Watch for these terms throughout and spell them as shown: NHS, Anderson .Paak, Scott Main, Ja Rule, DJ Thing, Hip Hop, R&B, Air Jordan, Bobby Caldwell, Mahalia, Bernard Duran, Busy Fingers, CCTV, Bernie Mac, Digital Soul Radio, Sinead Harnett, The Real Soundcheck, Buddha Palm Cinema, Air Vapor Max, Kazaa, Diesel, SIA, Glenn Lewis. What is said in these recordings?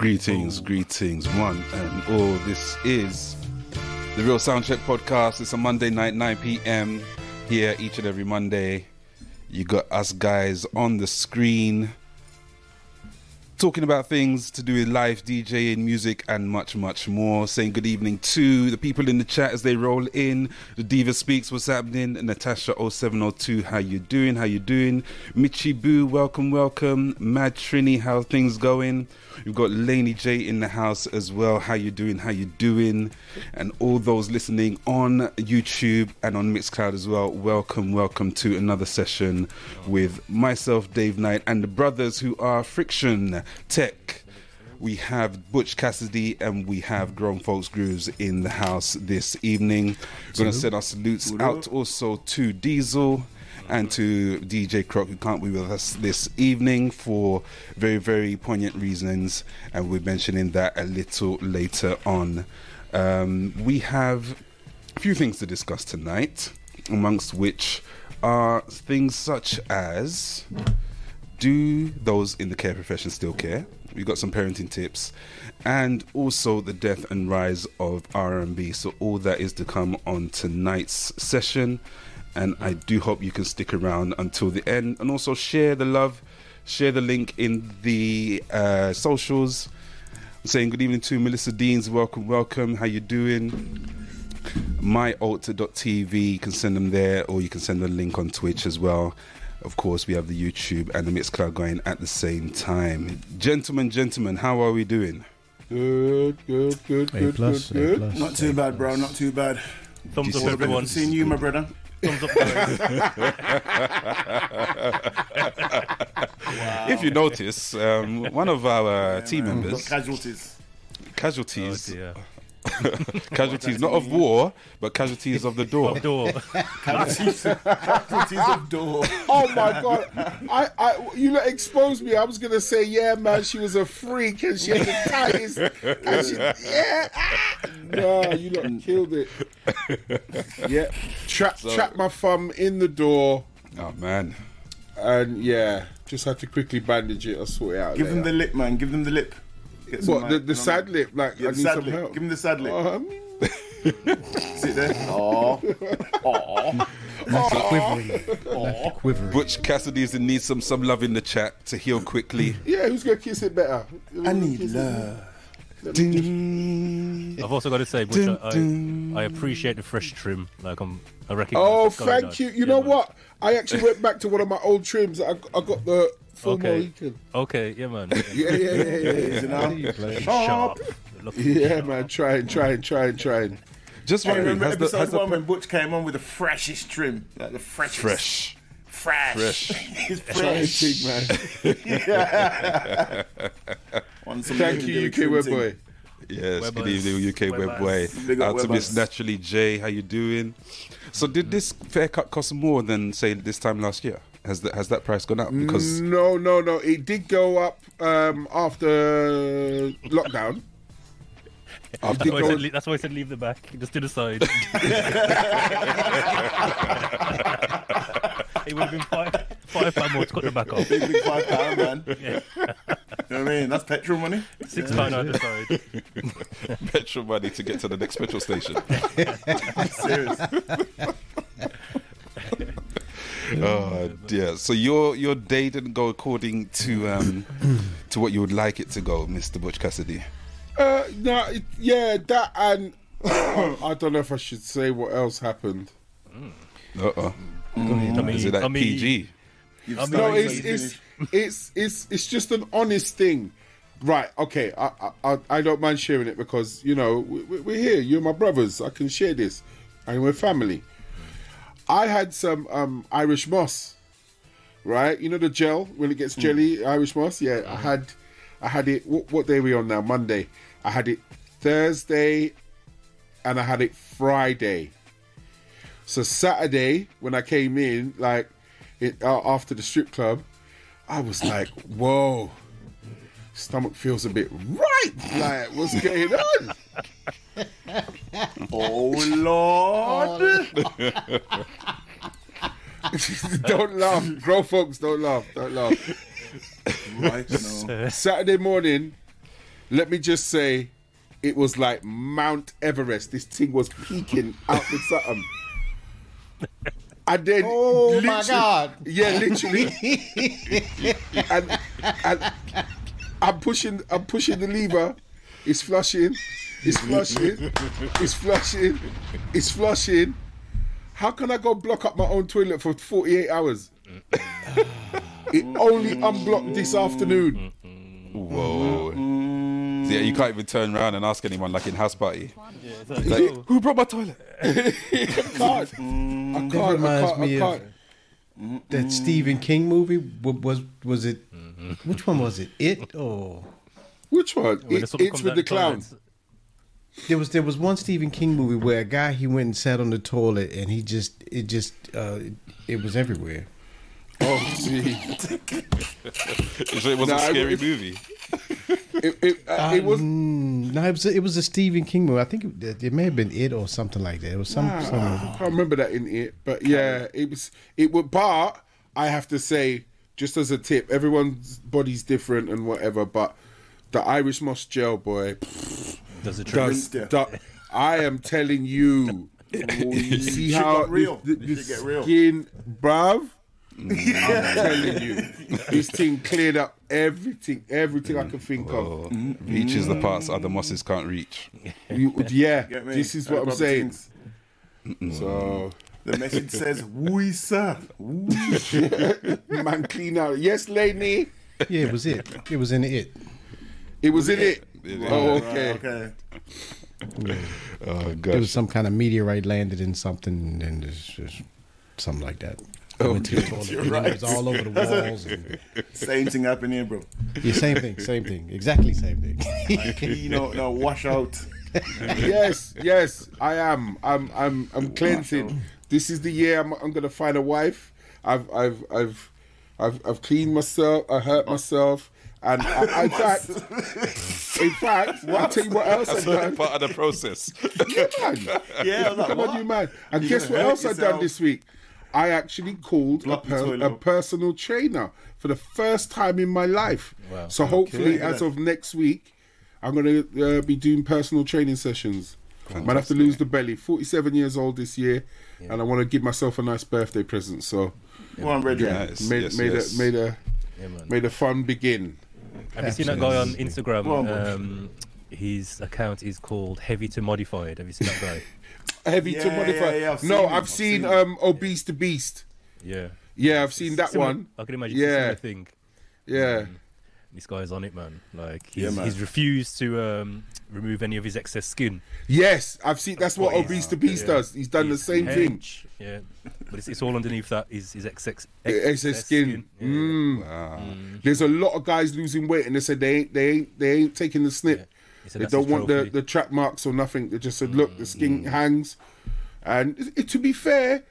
Greetings, greetings, one and all. This is the Real Soundcheck Podcast. It's a Monday night, 9 p.m. here each and every Monday. You got us guys on the screen talking about things to do with live DJing, music, and much, much more. Saying good evening to the people in the chat as they roll in. The Diva Speaks, what's happening? Natasha0702, how you doing? How you doing? Michi Boo, welcome, welcome. Mad Trini, how things going? We've got Lainey J in the house as well. How you doing? How you doing? And all those listening on YouTube and on Mixcloud as well, welcome, welcome to another session with myself, Dave Knight, and the brothers who are Friction, Tech. We have Butch Cassidy and we have Grown Folks Grooves in the house this evening. We're going to send our salutes out also to Diesel and to DJ Croc, who can't be with us this evening for very, very poignant reasons, and we're mentioning that a little later on. We have a few things to discuss tonight, amongst which are things such as, do those in the care profession still care? We've got some parenting tips, and also the death and rise of R&B. So all that is to come on tonight's session. And I do hope you can stick around until the end, and also share the love, share the link in the socials. I'm saying good evening to Melissa Deans, welcome, welcome, how you doing? MyAlt.TV, you can send them there, or you can send the link on Twitch as well. Of course, we have the YouTube and the Mixcloud going at the same time. Gentlemen, how are we doing? Good. Not too bad, bro, not too bad. Thumbs up, everyone. Seeing you, my brother. Thumbs up. Wow. If you notice, one of our team members, casualties, oh, casualties not of war, but casualties of the door. Casualties of door. Oh my God! I you know, exposed me. I was gonna say, yeah, man, she was a freak and she had the tightest. And she, no, you lot killed it. Yeah, trapped my thumb in the door. Oh man. And yeah, just had to quickly bandage it or sort it out. Give them the lip, man. Give them the lip. What, the sad lip? Like, yeah, I need some help. Give him the sad lip. Sit there. Aww. That's quivering. Butch Cassidy is in need some love in the chat to heal quickly. Yeah, who's going to kiss it better? I need love. I've also got to say, Butch, I appreciate the fresh trim. Like, I recognize. Oh, thank you. You know what? I actually went back to one of my old trims. I got the... Okay, yeah, man. Yeah. Sharp. Yeah, man, trying. Just remember episode one when Butch came on with the freshest trim. Like the freshest. Fresh. He's fresh. man. Thank you, UK Web Boy. Yes, good evening, UK Web Boy. Out to Miss Naturally J, how you doing? So did this haircut cost more than, say, this time last year? Has that price gone up? Because no. It did go up after lockdown. That's why I said leave the back. Just to the side. It would have been £5 more to cut the back off. Big £5, man. Yeah. You know what I mean? That's petrol money. £6 on the side. Petrol money to get to the next petrol station. Serious. Oh dear! So your day didn't go according to what you would like it to go, Mr. Butch Cassidy. That and I don't know if I should say what else happened. Is it like PG? No, it's just an honest thing, right? Okay, I don't mind sharing it because you know we're here. You're my brothers. I can share this, and we're family. I had some Irish moss, right? You know the gel when it gets jelly, Irish moss. Yeah, I had it. What day are we on now? Monday. I had it Thursday, and I had it Friday. So Saturday when I came in, like it after the strip club, I was like, "Whoa, stomach feels a bit right. Like, what's going on?" Oh Lord. Don't laugh, grown folks, don't laugh. Right now. Saturday morning let me just say, it was like Mount Everest. This thing was peaking out with something. And then, oh my God! Yeah, literally. and I'm pushing the lever. It's flushing. It's flushing. It's flushing. It's flushing. How can I go block up my own toilet for 48 hours? It only unblocked this afternoon. Whoa. So yeah, you can't even turn around and ask anyone, like in house party. Yeah, exactly. Like, who brought my toilet? I can't. That Stephen King movie, was it? Which one was it? It or which one? It's with the clown. There was one Stephen King movie where a guy, he went and sat on the toilet and it was everywhere. Oh, gee. So it wasn't a scary movie. It was a Stephen King movie. I think it may have been It or something like that. It was some I can't remember that in It, but yeah, it would. But I have to say, just as a tip, everyone's body's different and whatever. But the Irish Moss Gel, boy, does it trick? I am telling you, you see how the skin, bruv. I'm telling you, this thing cleared up everything I could think of. Reaches the parts other mosses can't reach. Yeah, this is what I'm saying. So the message says, "Oui, sir." Man, clean out. Yes, lady. Yeah, it was it. It was in It. It was in It. Oh, okay. Okay. Oh, gosh. There was some kind of meteorite landed in something, and it's just something like that. Oh, you're right. It was all over the walls. Same thing happened here, bro. Yeah, same thing. Exactly same thing. Like, you know, no, wash out. Yes, I am. I'm cleansing. This is the year I'm gonna find a wife. I've cleaned myself. I hurt myself. And in fact, I'll tell you what else I've done. That's part of the process. Yeah, like, come on, you man. And guess what else I've done this week? I actually called a personal trainer for the first time in my life. Wow. So hopefully, as of next week, I'm going to be doing personal training sessions. Fantastic. Might have to lose the belly. 47 years old this year, and I want to give myself a nice birthday present. So, I'm ready. May the fun begin. Have you seen that guy on Instagram? His account is called Heavy to Modified. Have you seen that guy? Heavy to Modify. Yeah, I've seen Obese to Beast. Yeah. Yeah, I've seen that one. I can imagine the similar thing. Yeah. This guy's on it, man. Like, he's refused to remove any of his excess skin. Yes, I've seen. That's what Obese to Beast does. He's done the same thing. Yeah. But it's all underneath that is his excess skin. Yeah. There's a lot of guys losing weight and they said they ain't taking the snip. Yeah. They don't want the track marks or nothing. They just said, look, the skin hangs. And to be fair,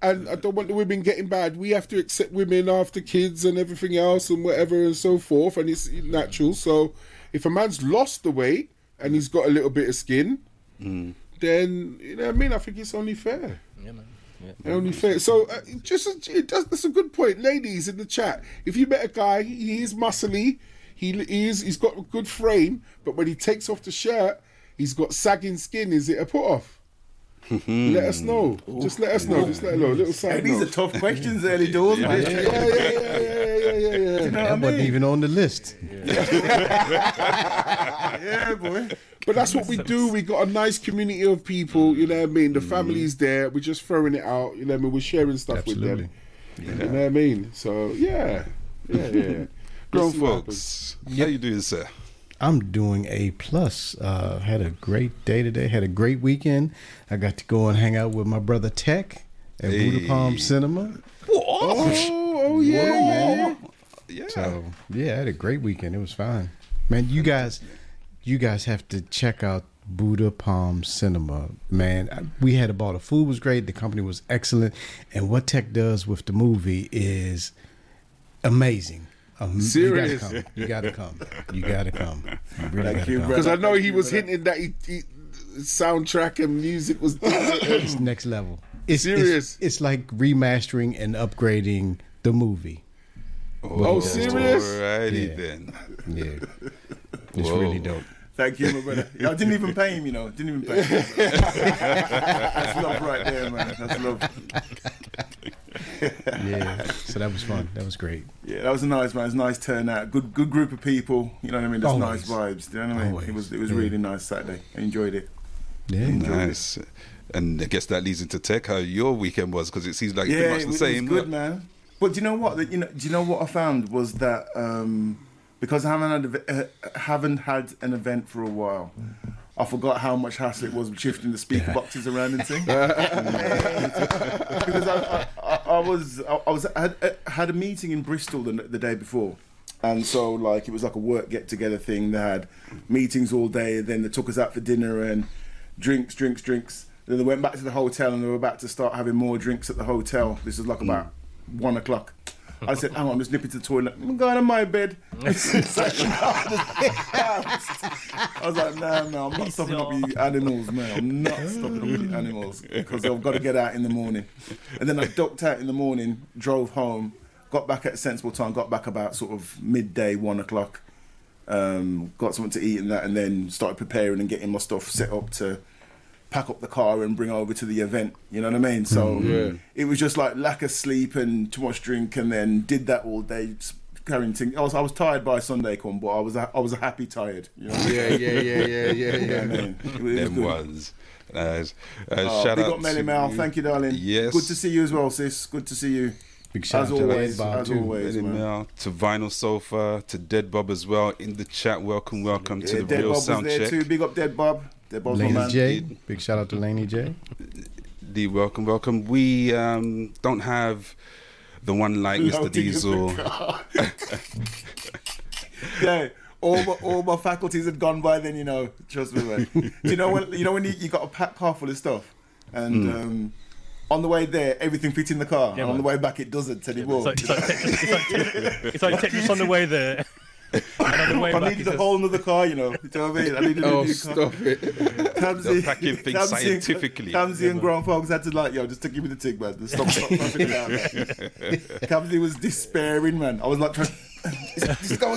and I don't want the women getting bad. We have to accept women after kids and everything else and whatever and so forth. And it's natural. So if a man's lost the weight and he's got a little bit of skin, then, you know what I mean? I think it's only fair. Yeah, man. Yeah. Only fair. So that's a good point. Ladies in the chat, if you met a guy, he is muscly. He's got a good frame, but when he takes off the shirt, he's got sagging skin. Is it a put off? Let us know. Just let us know. Just let us know. Little side. These are tough questions, early doors. Yeah. You know what I wasn't even on the list. Yeah, boy. But that's what we do. We got a nice community of people. You know what I mean? The family's there. We're just throwing it out. You know what I mean? We're sharing stuff with them. Yeah. You know what I mean? So yeah. Grown folks, how you doing, sir? I'm doing A+. Had a great day today. Had a great weekend. I got to go and hang out with my brother Tech at Buddha Palm Cinema. Whoa. Oh yeah, whoa, man. Yeah. So I had a great weekend. It was fine, man. You guys have to check out Buddha Palm Cinema, man. We had a ball. The food was great. The company was excellent, and what Tech does with the movie is amazing. Serious. You gotta come. Because I know he was hinting that he soundtrack and music was it's next level. It's serious. It's like remastering and upgrading the movie. Oh, serious? Alrighty then. Yeah. It's really dope. Thank you, my brother. I didn't even pay him, you know. Didn't even pay him. That's love right there, man. That's love. Yeah. So that was fun. That was great. Yeah, that was nice, man. It was a nice turnout. Good group of people. You know what I mean? There's nice vibes. Do you know what I mean? Always. It was really nice Saturday. I enjoyed it. Yeah. Nice. And I guess that leads into Tech. How your weekend was? Because it seems like pretty much the same. Yeah, it was good, man. But do you know what? Do you know what I found was that because I haven't had an event for a while, I forgot how much hassle it was with shifting the speaker boxes around and things. Because I had a meeting in Bristol the day before. And so, like, it was like a work get-together thing. They had meetings all day. Then they took us out for dinner and drinks. Then they went back to the hotel and they were about to start having more drinks at the hotel. This was like about 1 o'clock. I said, "Oh, I'm just nipping to the toilet. I'm going to my bed." I was like, "No, I'm not stopping up with you animals, man. I'm not stopping up with you animals because I've got to get out in the morning." And then I ducked out in the morning, drove home, got back at a sensible time, got back about sort of midday, 1 o'clock, got something to eat and that, and then started preparing and getting my stuff set up to pack up the car and bring over to the event, you know what I mean? So it was just like lack of sleep and too much drink, and then did that all day, carrying things. I was tired by Sunday, but I was a happy tired. You know what I mean? Yeah. Man. It was. Shout big out up, Melly Mel. Thank you, darling. Yes. Good to see you as well, sis. Good to see you. Big shout out as always, man. Now, to Vinyl Sofa, to Dead Bob as well in the chat. Welcome to the Dead Real Soundcheck. Dead Bob was there too. Big up, Dead Bob. Lainey J, big shout out to Lainey J. Welcome. We don't have the one like Mr. Diesel. Yeah, all my faculties had gone by then, you know. Trust me, man. Do you know when you got a packed car full of stuff, and on the way there, everything fits in the car. Yeah, and on the way back, it doesn't anymore. It's like Tetris on the way there. I needed a whole nother car, you know. Do you know what I mean? I needed a new car. Oh, stop it. They're packing things scientifically. Tamsy and Grown Folks had to just to give me the tick, man. Stop pumping it out, man. Tamsy was despairing, man. I was like, this guy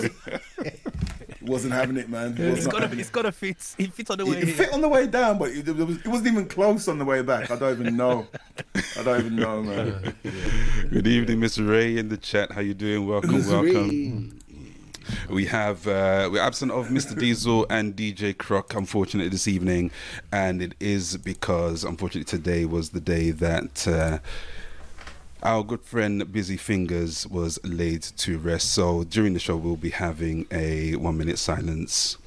wasn't having it, man. It's got to fit. It fits on the way. It fit on the way down, but it wasn't even close on the way back. I don't even know, man. Good evening, Miss Ray in the chat. How you doing? Welcome. We have we're absent of Mr. Diesel and DJ Croc, unfortunately, this evening, and it is because unfortunately today was the day that our good friend Busy Fingers was laid to rest. So during the show, we'll be having a 1 minute silence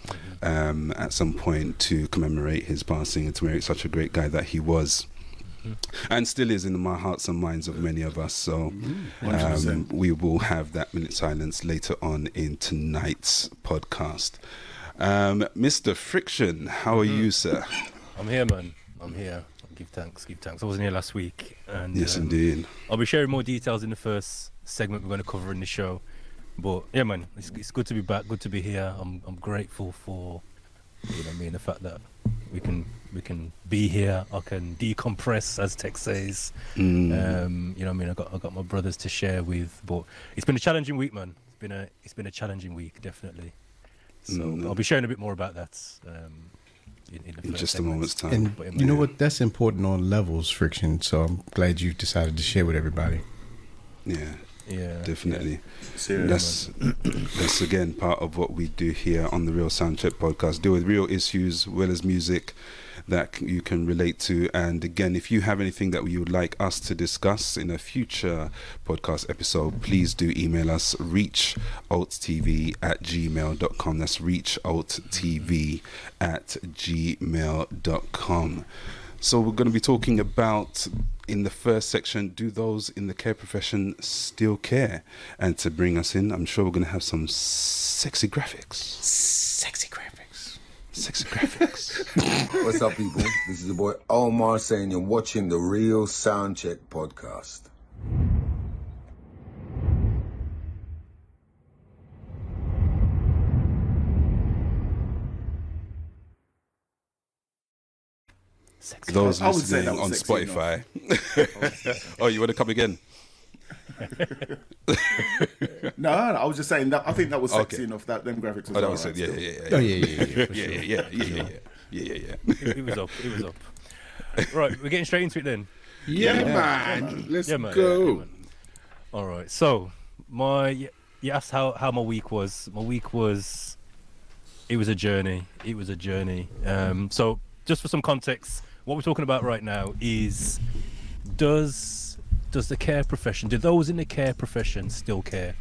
at some point to commemorate his passing and to commemorate such a great guy that he was. And still is in my hearts and minds of many of us. So we will have that minute silence later on in tonight's podcast. Mr. Friction, how are you, sir? I'm here, man. I'm here. Give thanks. I wasn't here last week. And, yes, indeed. I'll be sharing more details in the first segment we're going to cover in the show. But yeah, man, it's good to be back. Good to be here. I'm grateful for, you know, the fact that we can be here. I can decompress, as Tech says. I got my brothers to share with, but it's been a challenging week, man. It's been a challenging week, definitely. So I'll be sharing a bit more about that in just a moment's time. And you know what? That's important on levels, Friction. So I'm glad you've decided to share with everybody. Yeah. Yeah, definitely. Yeah. That's again part of what we do here on the Real Soundcheck Podcast. Deal with real issues, as well as music that you can relate to. And again, if you have anything that you would like us to discuss in a future podcast episode, please do email us reachalttv@gmail.com. That's reachalttv@gmail.com. So we're going to be talking about, in the first section, do those in the care profession still care? And to bring us in, I'm sure we're going to have some sexy graphics. What's up, people? This is the boy Omar saying you're watching the Real Soundcheck Podcast. Those listening on Spotify. Oh, you want to come again? No, I was just saying that I think that was sexy enough. That them graphics was alright. Yeah. It was up. Right, we're getting straight into it then. Yeah man. Let's go. Yeah, man. All right. So you asked how my week was. My week was, it was a journey. So just for some context, what we're talking about right now is does the care profession, do those in the care profession still care?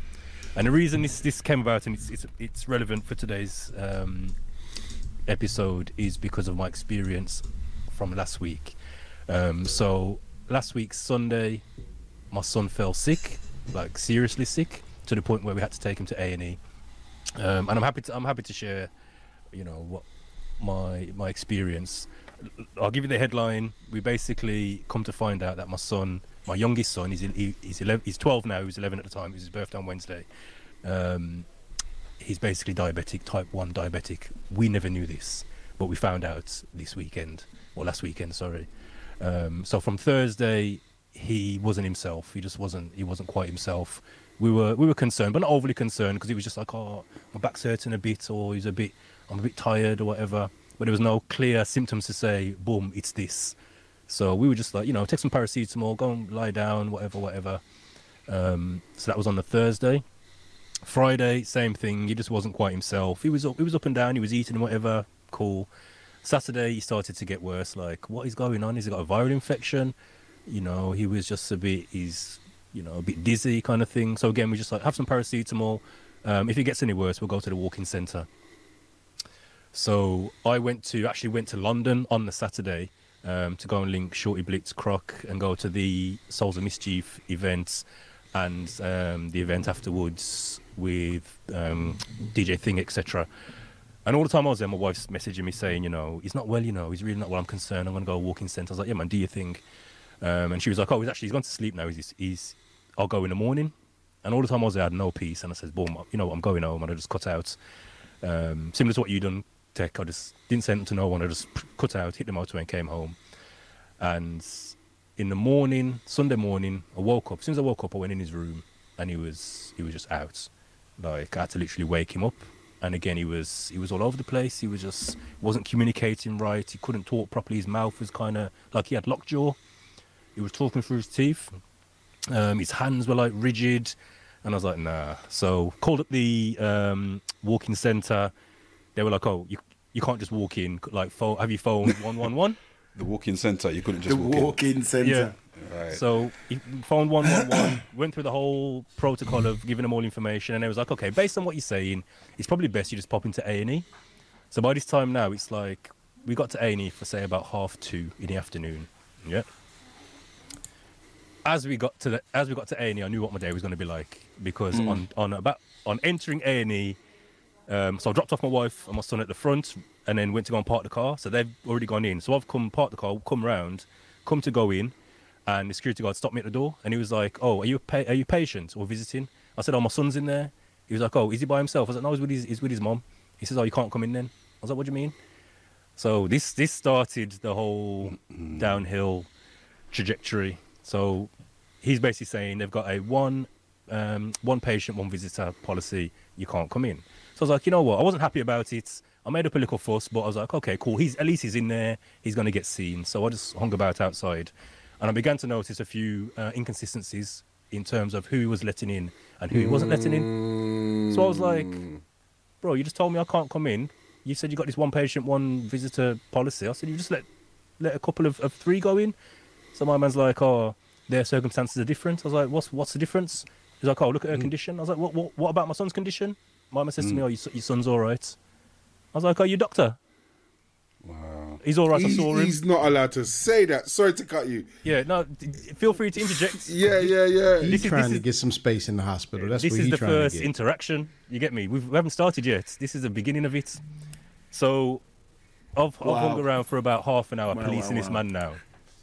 And the reason this came about, and it's relevant for today's episode, is because of my experience from last week. So last week Sunday, my son fell sick, like seriously sick, to the point where we had to take him to A&E. And I'm happy to share, you know, what my experience. I'll give you the headline. We basically come to find out that my son, my youngest son, he's 11, he's 12 now. He was 11 at the time. It was his birthday on Wednesday. He's basically diabetic, type 1 diabetic. We never knew this, but we found out last weekend. So from Thursday, he wasn't himself. He wasn't quite himself. We were concerned, but not overly concerned, because he was just like, oh, my back's hurting a bit, or I'm a bit tired or whatever. But there was no clear symptoms to say, boom, it's this. So we were just like, you know, take some paracetamol, go and lie down, whatever. So that was on the Thursday. Friday, same thing. He just wasn't quite himself. He was up and down. He was eating whatever. Cool. Saturday, he started to get worse. Like, what is going on? Has he got a viral infection? You know, he was just a bit, a bit dizzy kind of thing. So again, we just like, have some paracetamol. If it gets any worse, we'll go to the walk-in centre. So I went to London on the Saturday to go and link Shorty Blitz, Croc, and go to the Souls of Mischief event, and the event afterwards with DJ Thing, etc. And all the time I was there, my wife's messaging me saying, you know, he's not well, you know, he's really not well, I'm concerned, I'm going to go walk-in centre. I was like, yeah, man, do your thing. And she was like, oh, he's gone to sleep now. He's I'll go in the morning. And all the time I was there, I had no peace. And I said, boom, you know what, I'm going home. And I just cut out. Similar to what you done, Tech. I just didn't send them to no one. I just cut out, hit the motorway, and came home. And in the morning, Sunday morning, I woke up. As soon as I woke up, I went in his room, and he was just out. Like, I had to literally wake him up. And again, he was all over the place. He was just wasn't communicating right. He couldn't talk properly. His mouth was kind of like he had lockjaw. He was talking through his teeth. His hands were like rigid. And I was like, nah. So called up the walking centre. They were like, oh, you can't just walk in. Like, have you phone 111? The walk-in centre, you couldn't just walk in. The walk-in centre. Yeah. Right. So he phoned 111, went through the whole protocol of giving them all information. And they was like, okay, based on what you're saying, it's probably best you just pop into A&E. So by this time now, it's like we got to A&E for, say, about 2:30 in the afternoon. Yeah. As we got to A&E, I knew what my day was going to be like, because on entering A&E, so I dropped off my wife and my son at the front, and then went to go and park the car. So they've already gone in. So I've come park the car, come round, come to go in, and the security guard stopped me at the door, and he was like, "Oh, are you patient or visiting?" I said, "Oh, my son's in there." He was like, "Oh, is he by himself?" I was like, "No, he's with his mom." He says, "Oh, you can't come in then." I was like, "What do you mean?" So this started the whole downhill trajectory. So he's basically saying they've got a one patient, one visitor policy. You can't come in. So I was like, you know what? I wasn't happy about it. I made up a little fuss, but I was like, okay, cool. At least he's in there. He's going to get seen. So I just hung about outside, and I began to notice a few inconsistencies in terms of who he was letting in and who he wasn't letting in. So I was like, bro, you just told me I can't come in. You said you got this one patient, one visitor policy. I said, you just let a couple of three go in. So my man's like, oh, their circumstances are different. I was like, what's the difference? He's like, oh, look at her condition. I was like, what about my son's condition? My man says to me, oh, your son's all right. I was like, oh, you doctor? Wow. He's all right, I saw him. He's not allowed to say that. Sorry to cut you. Yeah, no, feel free to interject. yeah. He's trying to get some space in the hospital. That's what he's trying to get. This is the first interaction. You get me? We haven't started yet. This is the beginning of it. So I've hung around for about half an hour policing this man now.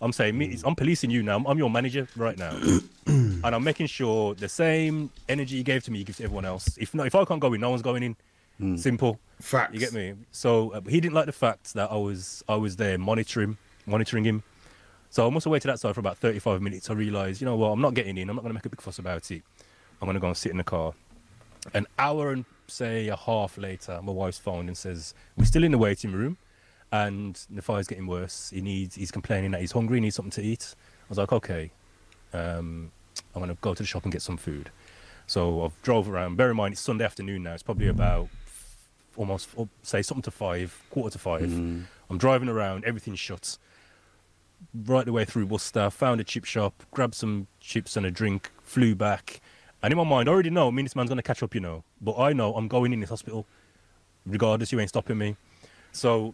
I'm saying, I'm policing you now. I'm your manager right now. And I'm making sure the same energy you gave to me, you give to everyone else. If I can't go in, no one's going in. Simple. Facts. You get me? So he didn't like the fact that I was there monitoring him. So I must have waited outside for about 35 minutes. I realised, you know what, I'm not getting in. I'm not going to make a big fuss about it. I'm going to go and sit in the car. An hour and, say, a half later, my wife's phone and says, we're still in the waiting room and the fire's getting worse. He's complaining that he's hungry, he needs something to eat. I was like, okay, I'm going to go to the shop and get some food. So I've drove around. Bear in mind, it's Sunday afternoon now. It's probably about almost, say, something to five, quarter to five. Mm. I'm driving around. Everything's shut. Right the way through Worcester, found a chip shop, grabbed some chips and a drink, flew back. And in my mind, I already know, I mean, this man's going to catch up, you know. But I know I'm going in this hospital. Regardless, you ain't stopping me. So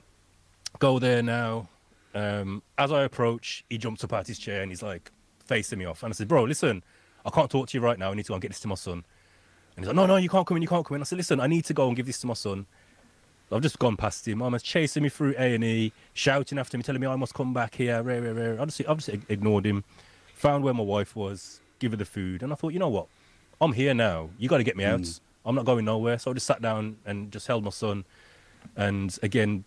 go there now. As I approach, he jumps up out his chair and he's like facing me off. And I said, bro, listen, I can't talk to you right now. I need to go and get this to my son. And he's like, no, you can't come in, you can't come in. I said, listen, I need to go and give this to my son. I've just gone past him. Mama's chasing me through A&E, shouting after me, telling me I must come back here. I just ignored him, found where my wife was, give her the food. And I thought, you know what? I'm here now. You got to get me out. I'm not going nowhere. So I just sat down and just held my son. And again,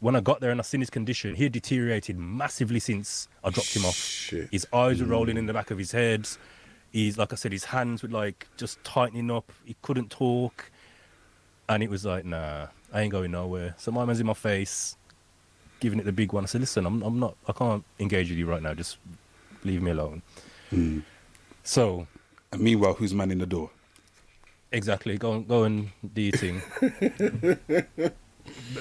when I got there and I seen his condition, he had deteriorated massively since I dropped him off. Shit. His eyes were rolling in the back of his head. He's, like I said, his hands were like just tightening up. He couldn't talk. And it was like, nah, I ain't going nowhere. So my man's in my face, giving it the big one. I said, listen, I can't engage with you right now. Just leave me alone. Mm. So. And meanwhile, who's manning the door? Exactly. Go and do your thing.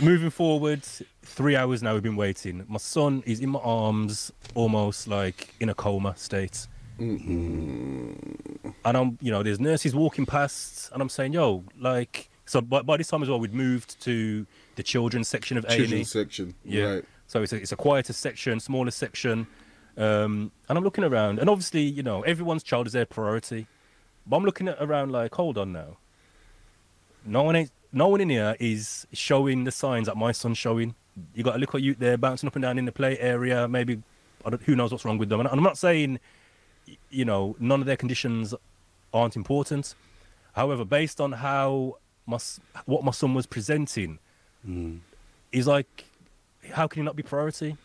Moving forward, 3 hours now we've been waiting. My son is in my arms, almost like in a coma state. Mm-hmm. And I'm, you know, there's nurses walking past and I'm saying, yo, like, so by this time as well, we'd moved to the children's section of A&E. Children's section, yeah. Right. So it's a quieter section, smaller section. And I'm looking around and obviously, you know, everyone's child is their priority. But I'm looking around like, hold on now. No one in here is showing the signs that my son's showing. You got a look at you there, bouncing up and down in the play area. Maybe, who knows what's wrong with them. And I'm not saying, you know, none of their conditions aren't important. However, based on how... what my son was presenting is like, how can he not be priority?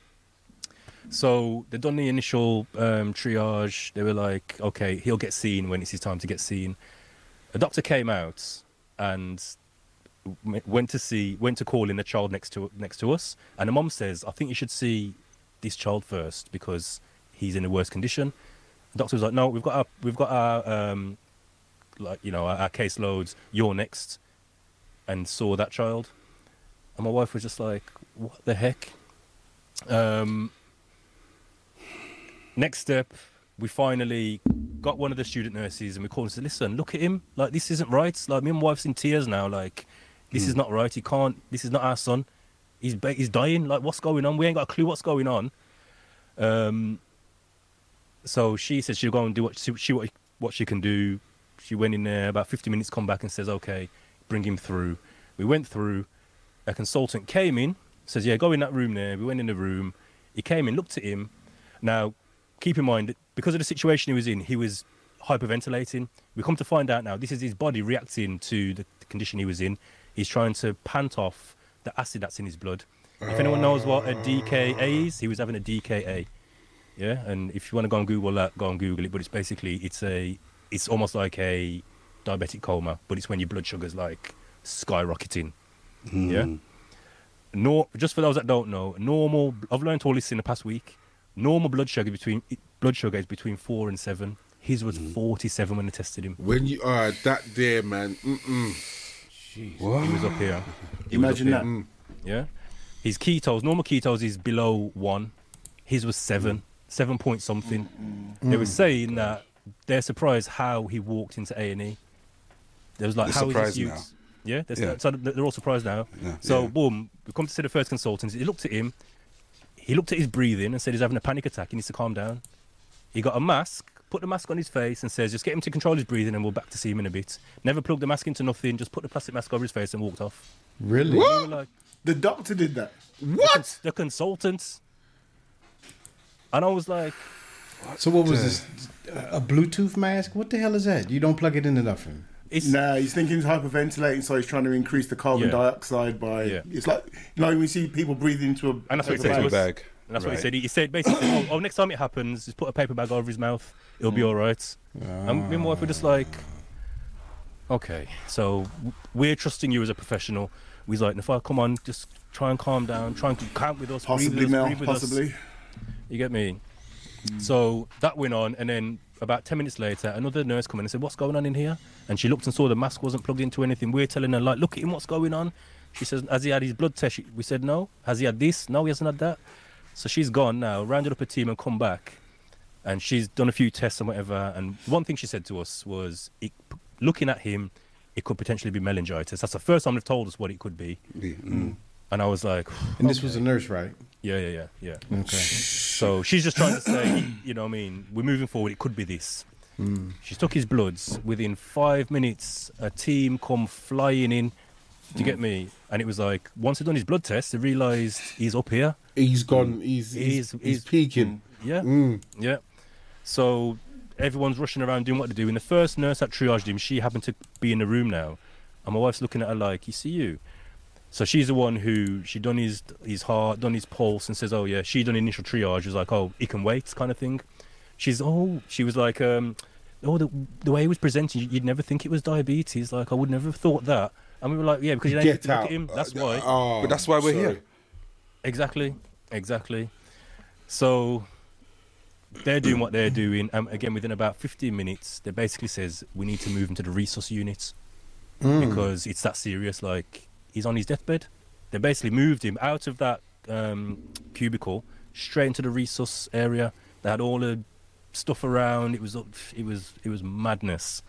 So they've done the initial triage. They were like, okay, he'll get seen when it's his time to get seen. A doctor came out and went to call in the child next to us, and the mom says, I think you should see this child first because he's in the worst condition. The doctor was like, no, we've got our like, you know, our caseloads, you're next. And saw that child, and my wife was just like, what the heck? Next step, we finally got one of the student nurses and we called and said, listen, look at him, like, this isn't right. Like, me and my wife's in tears now, like, this is not right. He can't, this is not our son. He's dying. Like, what's going on? We ain't got a clue what's going on. So she said she'll go and do what she can do. She went in there about 50 minutes, come back and says, okay, bring him through. We went through. A consultant came in, says, yeah, go in that room there. We went in the room. He came in, looked at him. Now, keep in mind that because of the situation he was in, he was hyperventilating. We come to find out now, this is his body reacting to the condition he was in. He's trying to pant off the acid that's in his blood. If anyone knows what a DKA is, he was having a DKA. Yeah, and if you want to go and Google that, go and Google it. But it's basically, it's almost like a diabetic coma, but it's when your blood sugar's like skyrocketing. Yeah. No, just for those that don't know, normal. I've learned all this in the past week. Normal blood sugar is between 4 and 7. His was 47 when they tested him. When you are that there, man. Jeez. What? He was up here. Imagine up here. That. Yeah. His ketones, normal ketones is below 1. His was 7 point something. They were saying that. They're surprised how he walked into A&E. There was like, how is this used? Yeah, so they're all surprised now. Yeah. So boom, we come to see the first consultant. He looked at him. He looked at his breathing and said he's having a panic attack. He needs to calm down. He got a mask, put the mask on his face, and says just get him to control his breathing, and we'll back to see him in a bit. Never plugged the mask into nothing. Just put the plastic mask over his face and walked off. Really? What? Like, the doctor did that. What? The consultant. And I was like. So what was this? A Bluetooth mask? What the hell is that? You don't plug it into nothing. Nah, he's thinking he's hyperventilating, so he's trying to increase the carbon dioxide by... Yeah. It's like, you know, we see people breathing into a bag. And that's what he said. He said basically, oh, next time it happens, just put a paper bag over his mouth. It'll be all right. And me and my wife were just like, okay, so we're trusting you as a professional. We're like, Nafar, come on, just try and calm down. Try and count with us. Possibly, Mel. Possibly. You get me? So that went on, and then about 10 minutes later, another nurse came in and said, what's going on in here? And she looked and saw the mask wasn't plugged into anything. We're telling her, like, look at him, what's going on? She says, has he had his blood test? We said, no. Has he had this? No, he hasn't had that. So she's gone now, rounded up her team and come back, and she's done a few tests and whatever. And one thing she said to us was, looking at him, it could potentially be meningitis. That's the first time they've told us what it could be. And I was like, okay. And this was a nurse, right? Yeah. Okay. So she's just trying to say, you know what I mean, we're moving forward, it could be this. She took his bloods. Within 5 minutes, a team come flying in. Do you get me? And it was like, once they'd done his blood test, they realised he's up here. He's gone, he's peaking. Yeah. So everyone's rushing around doing what they do. And the first nurse that triaged him, she happened to be in the room now. And my wife's looking at her like, you see you. So she's the one who, she done his heart, done his pulse, and says, oh yeah, she done initial triage, was like, oh, he can wait, kind of thing. She was like, the way he was presenting, you'd never think it was diabetes, like I would never have thought that. And we were like, yeah, because you don't get out. Look at him, that's why. But that's why we're here. Exactly. So they're doing what they're doing, and again, within about 15 minutes, they basically says, we need to move him to the resource unit, because it's that serious, like, he's on his deathbed. They basically moved him out of that cubicle straight into the resource area. They had all the stuff around. It was madness.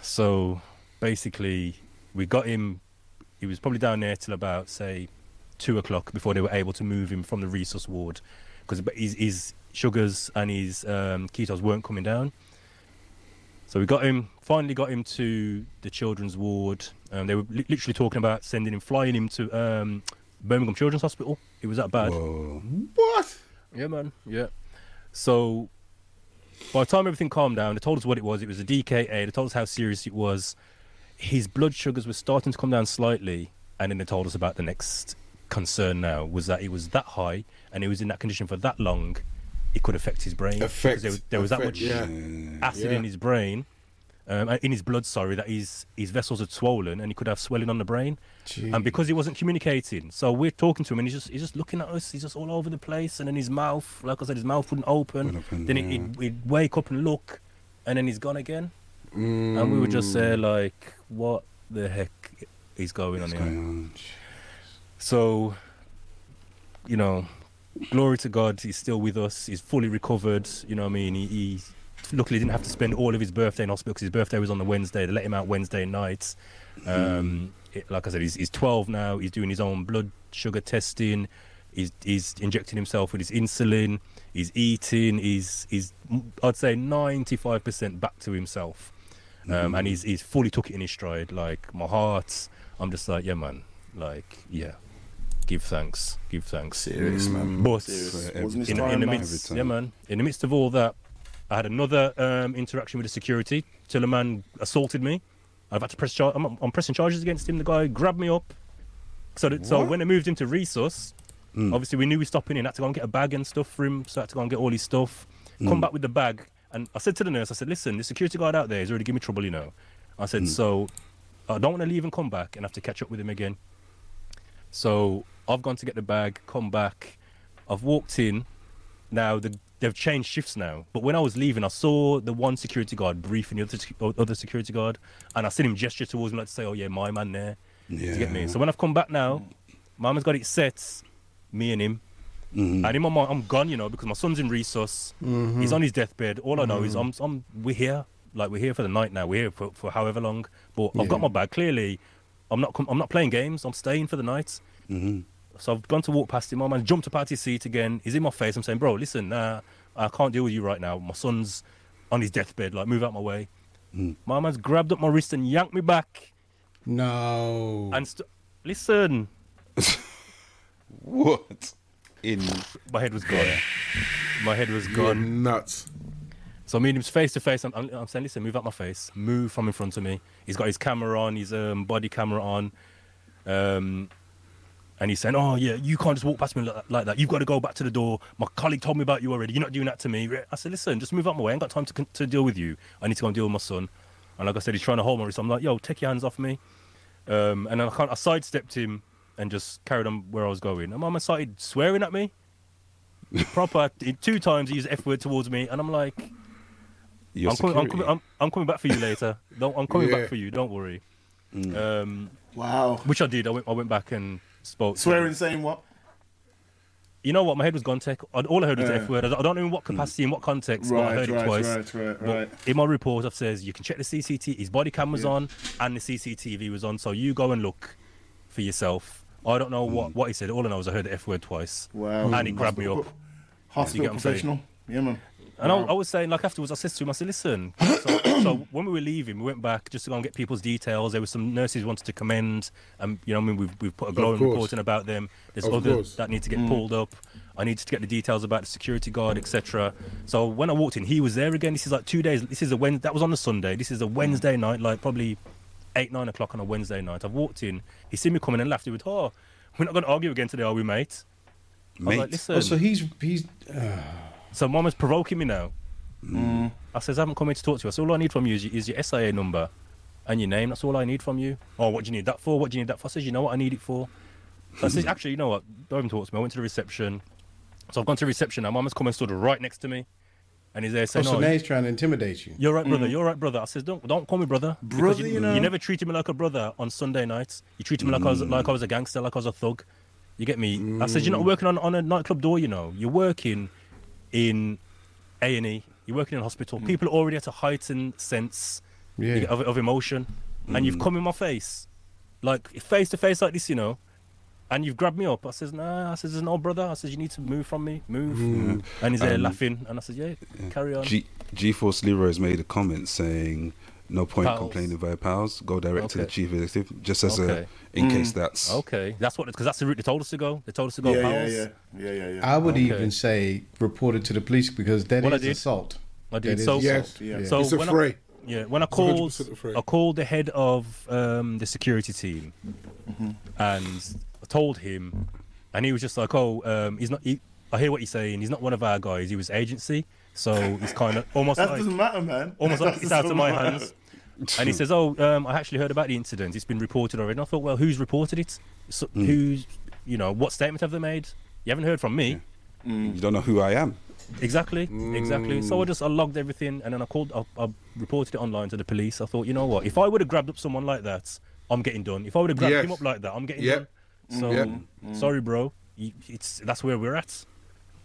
So basically we got him. He was probably down there till about, say, 2 o'clock before they were able to move him from the resource ward, because his sugars and his ketos weren't coming down. So we finally got him to the children's ward. They were literally talking about flying him to Birmingham Children's Hospital. It was that bad. Whoa. What? Yeah, man. Yeah. So by the time everything calmed down, they told us what it was. It was a DKA. They told us how serious it was. His blood sugars were starting to come down slightly. And then they told us about the next concern now, was that it was that high and it was in that condition for that long. It could affect his brain. There was that much acid in his brain, in his blood, that his vessels had swollen, and he could have swelling on the brain. Jeez. And because he wasn't communicating, so we're talking to him, and he's just looking at us. He's just all over the place, and then his mouth, like I said, his mouth wouldn't open. Then he'd wake up and look, and then he's gone again. And we would just say, like, what the heck is going on here? So, you know, glory to God, he's still with us. He's fully recovered. You know what I mean? He luckily didn't have to spend all of his birthday in hospital, because his birthday was on the Wednesday. They let him out Wednesday night. Like I said, he's 12 now. He's doing his own blood sugar testing. He's injecting himself with his insulin. He's eating. He's I'd say 95% back to himself. And he's fully took it in his stride. Like, my heart, I'm just like, yeah, man. Like, yeah. Give thanks. Serious, man. But in the midst of all that, I had another interaction with the security till a man assaulted me. I've had to press charge. I'm pressing charges against him. The guy grabbed me up. So when they moved him to resource, obviously we knew we stopping in. I had to go and get a bag and stuff for him. So I had to go and get all his stuff. Come back with the bag, and I said to the nurse, I said, listen, the security guard out there is already giving me trouble, you know. I said, so I don't want to leave and come back and have to catch up with him again. So I've gone to get the bag, come back. I've walked in. Now they've changed shifts now. But when I was leaving, I saw the one security guard briefing the other security guard, and I seen him gesture towards me, like to say, "Oh yeah, my man there." Yeah. To get me. So when I've come back now, my man's got it set, me and him. And in my mind, I'm gone, you know, because my son's in resource. He's on his deathbed. All I know is we're here, like we're here for the night now. We're here for however long. But I've got my bag. Clearly, I'm not playing games. I'm staying for the night. So I've gone to walk past him. My man jumped up out his seat again. He's in my face. I'm saying, bro, listen, I can't deal with you right now. My son's on his deathbed. Like, move out my way. My man's grabbed up my wrist and yanked me back. No. And listen. What? My head was gone. My head was gone. You're nuts. So me and him's face to face. I'm saying, listen, move out my face. Move from in front of me. He's got his camera on, his body camera on. and he's saying, oh yeah, you can't just walk past me like that, you've got to go back to the door, my colleague told me about you already, you're not doing that to me. I said, listen, just move out my way, I ain't got time to deal with you, I need to go and deal with my son. And like I said, he's trying to hold my wrist, I'm like, yo, take your hands off me. And then I sidestepped him and just carried on where I was going. And my man started swearing at me. Proper, 2 times he used the F word towards me, and I'm like, I'm coming back for you later. I'm coming back for you, don't worry. Wow. Which I did. I went back and spoke. Swearing, saying what? You know what? My head was gone, Tech. All I heard was the F word. I don't know in what capacity, in what context, but I heard it twice. Right. But in my report, it says you can check the CCTV. His body cam was on, and the CCTV was on. So you go and look for yourself. I don't know what he said. All I know is I heard the F word twice. Wow. And it grabbed me up. Hospital professional. Yeah, man. And I was saying, like, afterwards, I said to him, I said, listen. So when we were leaving, we went back just to go and get people's details. There were some nurses wanted to commend. And, you know, I mean, we've put a glowing report in about them. There's others that need to get pulled up. I needed to get the details about the security guard, etc. So when I walked in, he was there again. This is like 2 days. This is a Wednesday. That was on a Sunday. This is a Wednesday night, like probably 8, 9 o'clock on a Wednesday night. I've walked in. He seen me coming and laughed. He went, oh, we're not going to argue again today, are we, mate? I was like, listen. Oh, so so mom is provoking me now. I says, I haven't come here to talk to you. I said, all I need from you is your SIA number and your name. That's all I need from you. Oh, what do you need that for? What do you need that for? I says, you know what I need it for? So I says, actually, you know what? Don't even talk to me. I went to the reception. So I've gone to the reception now. Mom has come and stood right next to me. And he's there saying, so now he's trying to intimidate you. You're right, brother. You're right, brother. I says, don't call me brother. Brother, you never treated me like a brother on Sunday nights. You treated me like I was a gangster, like I was a thug. You get me? I says, you're not working on a nightclub door, you know. You're working in A&E, you're working in a hospital, people already at a heightened sense of emotion, and you've come in my face, like face to face like this, you know, and you've grabbed me up. I says, nah, I says, no, brother, I says, you need to move from me, move. And he's there laughing, and I says, carry on. G-Force Leroy's made a comment saying, no point complaining via pals, go direct to the chief executive, just as a in case that's that's what, because that's the route they told us to go. They told us to go pals. I would even say report it to the police, because that is assault. I did. So it's a fray. When I called, the head of the security team, and I told him, and he was just like, he's not. I hear what you're saying. He's not one of our guys. He was agency. So it's kind of almost that doesn't matter, man. Almost like it's out of my hands. And he says, I actually heard about the incident. It's been reported already. And I thought, well, who's reported it? So, who's, you know, what statement have they made? You haven't heard from me. You don't know who I am. Exactly. So I logged everything, and then I reported it online to the police. I thought, you know what? If I would have grabbed up someone like that, I'm getting done. If I would have grabbed him up like that, I'm getting done. So, sorry, bro. That's where we're at.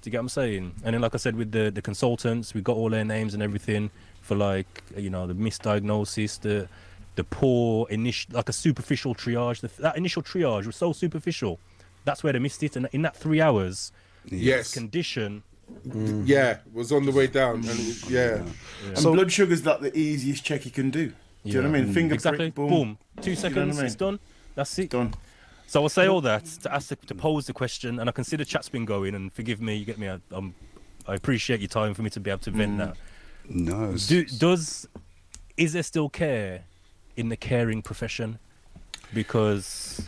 Do you get what I'm saying? And then, like I said, with the consultants, we got all their names and everything for, like, you know, the misdiagnosis, the poor initial, like a superficial triage. That initial triage was so superficial. That's where they missed it. And in that 3 hours, his condition was on the way down. And and so blood sugar's like the easiest check you can do. Do you know what I mean? Fingerprint, boom, 2 seconds, you know what I mean? It's done. That's it. Done. So I'll say all that to pose the question, and I can see the chat's been going, and forgive me, you get me, I appreciate your time for me to be able to vent that. No. Is there still care in the caring profession? Because...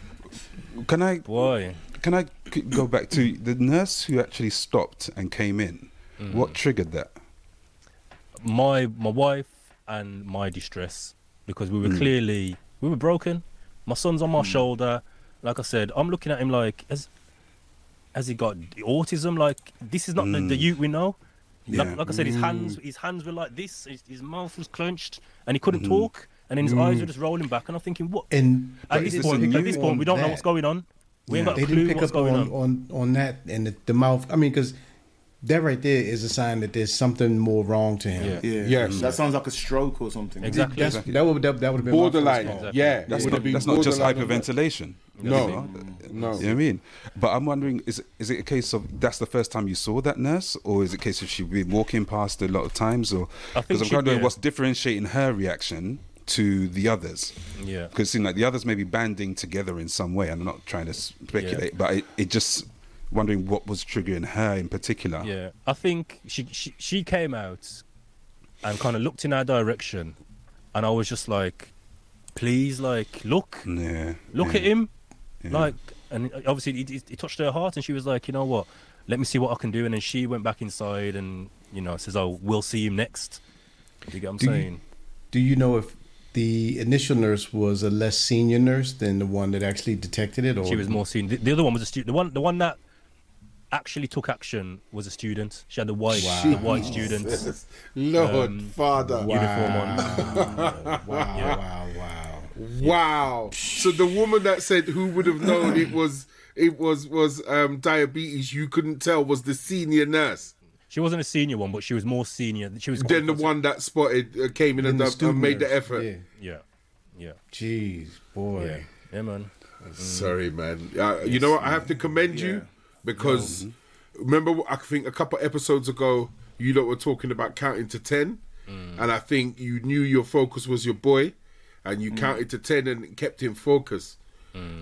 Can I go back to the nurse who actually stopped and came in? What triggered that? My wife and my distress, because we were clearly... We were broken. My son's on my shoulder. Like I said, I'm looking at him like, has he got autism? Like, this is not the youth we know. Like I said, his hands were like this. His mouth was clenched, and he couldn't talk. And then his eyes were just rolling back. And I'm thinking, what? And at this point, we don't know what's going on. We ain't got a clue what's going on. They didn't pick up on that and the mouth. I mean, because that right there is a sign that there's something more wrong to him. That sounds like a stroke or something. Exactly. That would have been borderline. Exactly. Yeah, that's not just hyperventilation. No. You know what I mean? But I'm wondering, is it a case of that's the first time you saw that nurse, or is it a case of she'd been walking past a lot of times, or because I'm wondering what's differentiating her reaction to the others? Yeah, because it seems like the others may be banding together in some way. I'm not trying to speculate, but it just wondering what was triggering her in particular. Yeah, I think she came out and kind of looked in our direction, and I was just like, please, like, look at him. Yeah. Like, and obviously it touched her heart, and she was like, you know what, let me see what I can do. And then she went back inside and, you know, says, oh, we'll see him next. Do you get what I'm saying? Do you know if the initial nurse was a less senior nurse than the one that actually detected it? Or she was more senior. The other one was a student. The one that actually took action was a student. She had the white student. Lord Father. Uniform on. Wow. So the woman that said, who would have known it was diabetes, you couldn't tell, was the senior nurse. She wasn't a senior one, but she was more senior. She was then the one that spotted, came in and made the effort. Yeah. Jeez, boy. Yeah man. Sorry, man. You know what? I have to commend you because remember, I think a couple episodes ago, you lot were talking about counting to 10, and I think you knew your focus was your boy, and you counted to 10 and kept him focused.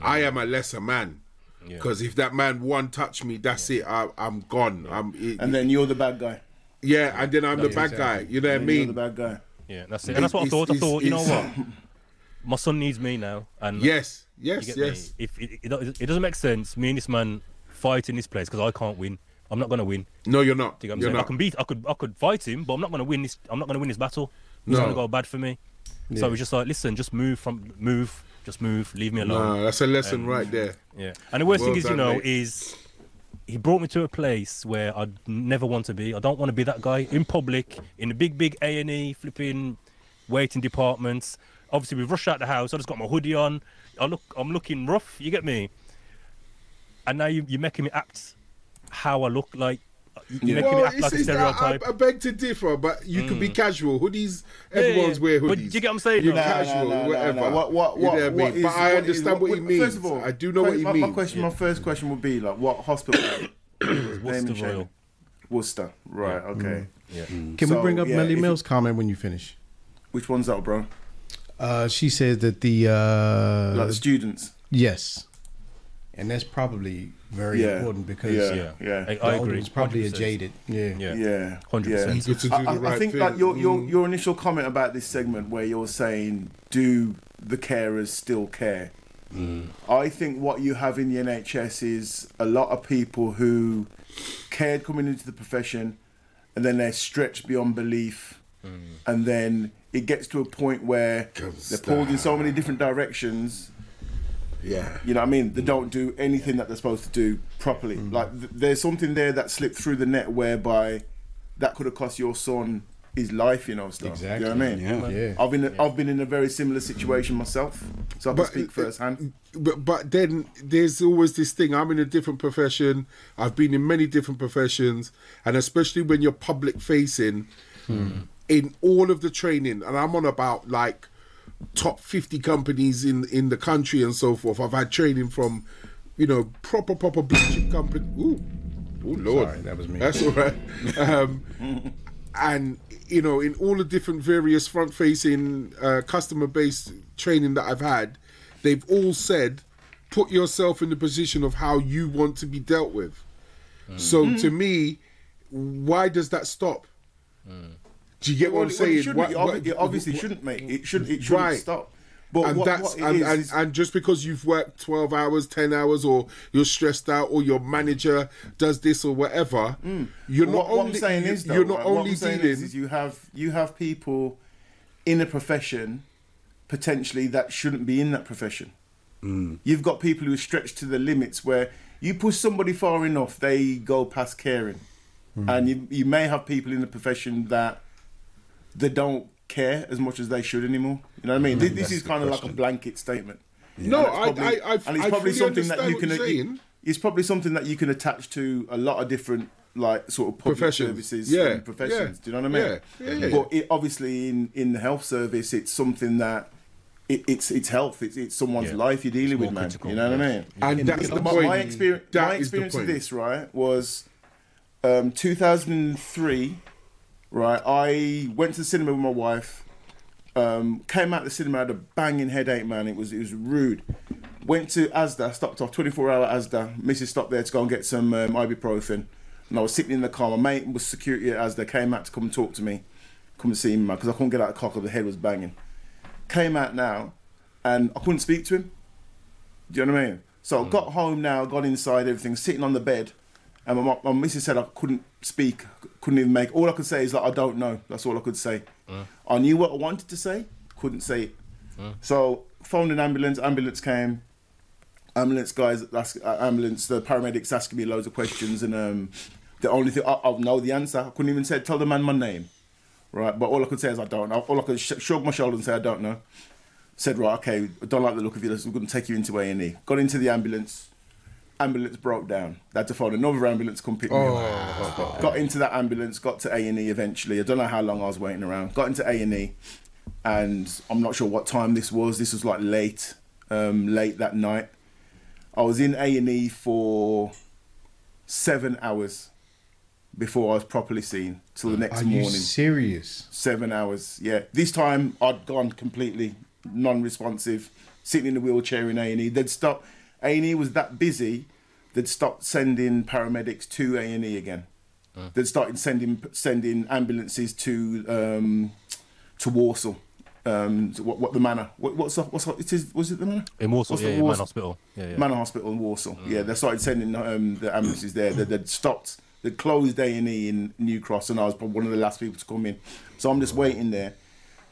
I am a lesser man. Because if that man one touch me, that's it. I'm gone. Yeah. And then you're the bad guy. Yeah, and then I'm the bad guy. You know what I mean? You're the bad guy. Yeah, that's it. And that's what I thought. I thought, you know what? My son needs me now. And yes. If it doesn't make sense, me and this man fight in this place because I can't win. I'm not gonna win. No, you're not. Do you know what I'm saying? Not. I could fight him, but I'm not gonna win this. I'm not gonna win this battle. It's gonna go bad for me. Yeah. So it was just like, listen, just move. Just move, leave me alone. No, that's a lesson right there. Yeah. And the worst thing is, you know, is he brought me to a place where I never want to be. I don't want to be that guy in public, in the big A&E, flipping waiting departments. Obviously, we've rushed out the house. I just got my hoodie on. I'm looking rough. You get me? And now you're making me act how I look like. You're making me act like a stereotype. I beg to differ, but you could be casual. Hoodies, everyone's wear hoodies. But do you get what I'm saying? You're casual, whatever. No. What is, but I understand what he means. First of all, I do know what he means. My first question would be, like, what hospital? Worcester Royal. Worcester, right, okay. Yeah. Can we bring up Melly Mill's comment when you finish? Which one's that, bro? She says that the students. Yes. And that's probably very important because I agree. It's probably 100%. A jaded. Yeah. 100%. I think that your initial comment about this segment where you're saying, do the carers still care? I think what you have in the NHS is a lot of people who cared coming into the profession and then they're stretched beyond belief and then it gets to a point where they're pulled in so many different directions. Yeah, you know what I mean? They don't do anything that they're supposed to do properly. Like, there's something there that slipped through the net whereby that could have cost your son his life, you know, stuff. Exactly. You know what I mean? Yeah. I've been in a very similar situation myself, so I can speak firsthand. But then there's always this thing. I'm in a different profession. I've been in many different professions, and especially when you're public-facing, in all of the training, and I'm on about, like, top 50 companies in the country and so forth. I've had training from, you know, proper blue chip company. Oh Lord, sorry, that was me. That's all right. And you know, in all the different various front-facing customer-based training that I've had, they've all said, put yourself in the position of how you want to be dealt with. So to me, why does that stop? Do you get what I'm saying? It obviously shouldn't, mate. It shouldn't stop. But and just because you've worked 12 hours, 10 hours, or you're stressed out, or your manager does this or whatever, you have people in a profession potentially that shouldn't be in that profession. You've got people who are stretched to the limits where you push somebody far enough, they go past caring, and you may have people in the profession that. They don't care as much as they should anymore. You know what I mean? This is kind of like a blanket statement. Yeah. No, it's probably something that you can attach to a lot of different, like, sort of public services and professions. Do you know what I mean? Yeah. But it, obviously, in the health service, it's something that it's health. It's someone's life you're dealing with, man. Critical, you know what I mean? And that's the point. My experience of this, right, was 2003. Right, I went to the cinema with my wife, came out of the cinema, had a banging headache, man. It was rude. Went to Asda, stopped off, 24-hour Asda. Mrs. stopped there to go and get some ibuprofen. And I was sitting in the car. My mate was security at Asda, came out to come and talk to me, come and see him, man, because I couldn't get out of the car because the head was banging. Came out now, and I couldn't speak to him. Do you know what I mean? So I got home now, got inside, everything, sitting on the bed. And my missus said I couldn't speak, couldn't even make... All I could say is that I don't know. That's all I could say. I knew what I wanted to say, couldn't say it. So phoned an ambulance, ambulance came. Ambulance guys, ambulance, the paramedics asking me loads of questions. And the only thing, I know the answer. I couldn't even say, tell the man my name. Right, but all I could say is I don't know. All I could shrug my shoulders and say I don't know. Said, right, okay, I don't like the look of you. We're going to take you into A&E. Got into the ambulance. Ambulance broke down. They had to phone another ambulance, come pick me up. Wow. Got into that ambulance, got to A&E eventually. I don't know how long I was waiting around. Got into A&E, and I'm not sure what time this was. This was like late that night. I was in A&E for 7 hours before I was properly seen till the next morning. Are you serious? 7 hours, yeah. This time I'd gone completely non-responsive, sitting in a wheelchair in A&E. They'd stopped. A&E was that busy, they'd stopped sending paramedics to A&E again. They'd started sending ambulances to Warsaw, to what the Manor? Was it the Manor? In Warsaw, Manor Hospital. Yeah. Manor Hospital in Warsaw. Yeah, they started sending the ambulances there. They'd stopped. They closed A&E in New Cross, and I was probably one of the last people to come in. So I'm just waiting there.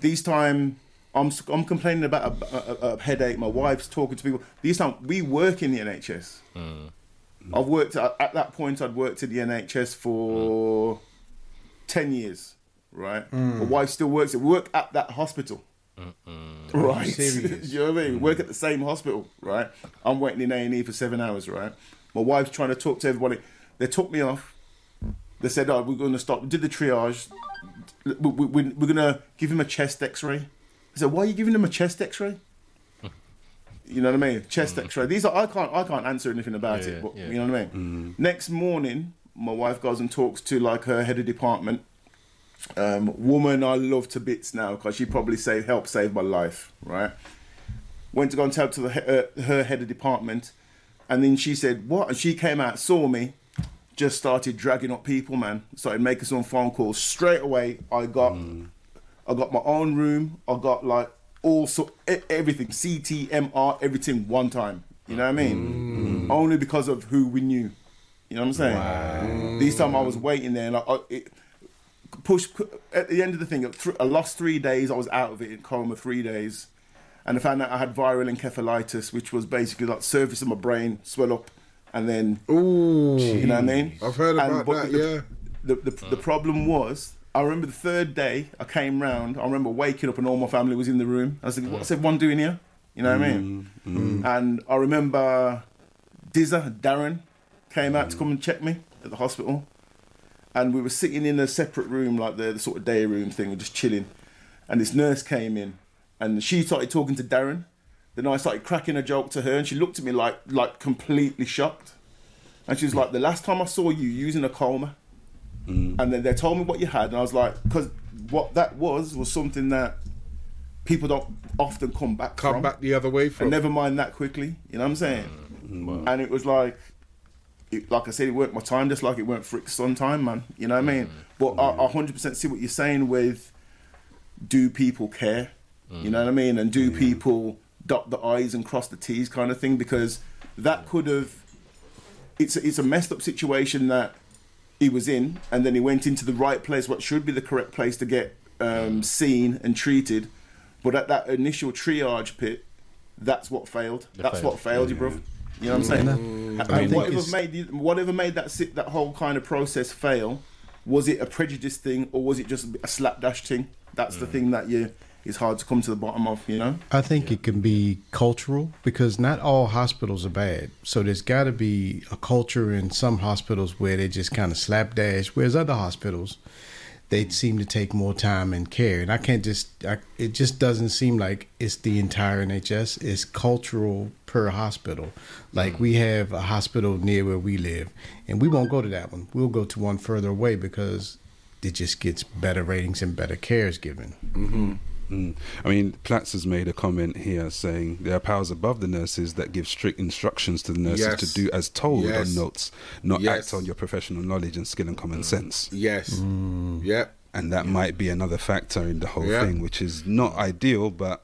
This time, I'm complaining about a headache. My wife's talking to people. This time, we work in the NHS. I've worked at that point. I'd worked at the NHS for 10 years, right? My wife still works. We work at that hospital, right? Serious? You know what I mean? We work at the same hospital, right? I'm waiting in A&E for 7 hours, right? My wife's trying to talk to everybody. They took me off. They said, "Oh, we're going to stop. We did the triage. We're going to give him a chest X-ray." I said, "Why are you giving him a chest X-ray?" You know what I mean? Chest X-ray. These are I can't answer anything about it. But, you know what I mean? Next morning, my wife goes and talks to like her head of department. Woman, I love to bits now because she probably helped save my life. Right? Went to go and tell to her head of department, and then she said, "What?" And she came out, saw me. Just started dragging up people, man. Started making some phone calls straight away. I got my own room. I got like also everything, CT, MR, everything one time. You know what I mean? Only because of who we knew. You know what I'm saying? Wow. This time I was waiting there, and at the end of the thing, I lost 3 days. I was out of it, in coma 3 days, and I found out I had viral encephalitis, which was basically like surface of my brain swell up. And then, you know what I mean? I've heard about that, The problem was, I remember the third day I came round, I remember waking up and all my family was in the room. I was like, what's everyone doing here? You know what I mean? And I remember Darren came out to come and check me at the hospital. And we were sitting in a separate room, like the sort of day room thing, just chilling. And this nurse came in and she started talking to Darren. Then I started cracking a joke to her, and she looked at me like completely shocked. And she was like, the last time I saw you was in a coma. And then they told me what you had, and I was like, because what that was something that people don't often come back the other way from. And never mind that quickly, you know what I'm saying? Wow. And it was like, like I said, it weren't my time, just like it weren't Frick's on time, man. You know what I mean? But I 100% see what you're saying with, do people care? You know what I mean? And do people... dot the I's and cross the T's kind of thing, because that could have... It's a messed up situation that he was in, and then he went into the right place, what should be the correct place to get seen and treated. But at that initial triage pit, that's what failed. You, bro. You know what I'm saying? And whatever made that whole kind of process fail, was it a prejudice thing or was it just a slapdash thing? That's the thing that you... It's hard to come to the bottom of, you know? I think it can be cultural, because not all hospitals are bad. So there's got to be a culture in some hospitals where they just kind of slapdash, whereas other hospitals, they seem to take more time and care. And it just doesn't seem like it's the entire NHS. It's cultural per hospital. Like we have a hospital near where we live, and we won't go to that one. We'll go to one further away because it just gets better ratings and better care is given. Mm-hmm. I mean, Platts has made a comment here saying there are powers above the nurses that give strict instructions to the nurses to do as told on notes, not act on your professional knowledge and skill and common sense. And that might be another factor in the whole thing, which is not ideal, but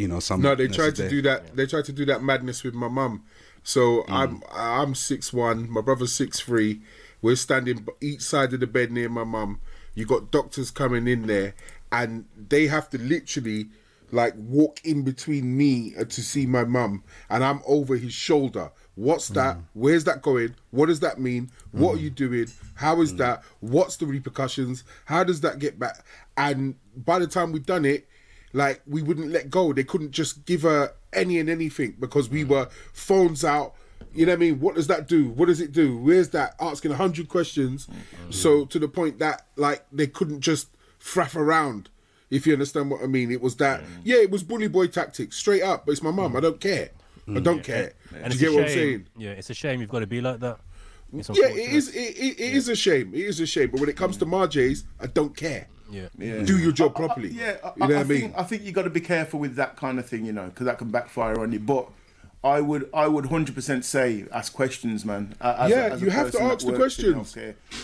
you know, some. No, they tried to do that. They tried to do that madness with my mum. So I'm 6'1", my brother's 6'3". We're standing each side of the bed near my mum. You got doctors coming in there, and they have to literally like walk in between me to see my mum, and I'm over his shoulder. What's that? Where's that going? What does that mean? What are you doing? How is that? What's the repercussions? How does that get back? And by the time we'd done it, like, we wouldn't let go. They couldn't just give her any and anything because we were phones out. You know what I mean? What does that do? What does it do? Where's that? Asking 100 questions. So to the point that, like, they couldn't just fraff around, if you understand what I mean. It was that, it was bully boy tactics, straight up. But it's my mum. I don't care. I don't care. And do you get what I'm saying? Yeah, it's a shame you've got to be like that. Yeah, it is. It is a shame. It is a shame. But when it comes to Marjays, I don't care. Yeah. Do your job properly. I mean? I think you got to be careful with that kind of thing, you know, because that can backfire on you. But I would 100% say ask questions, man. As you have to ask the questions.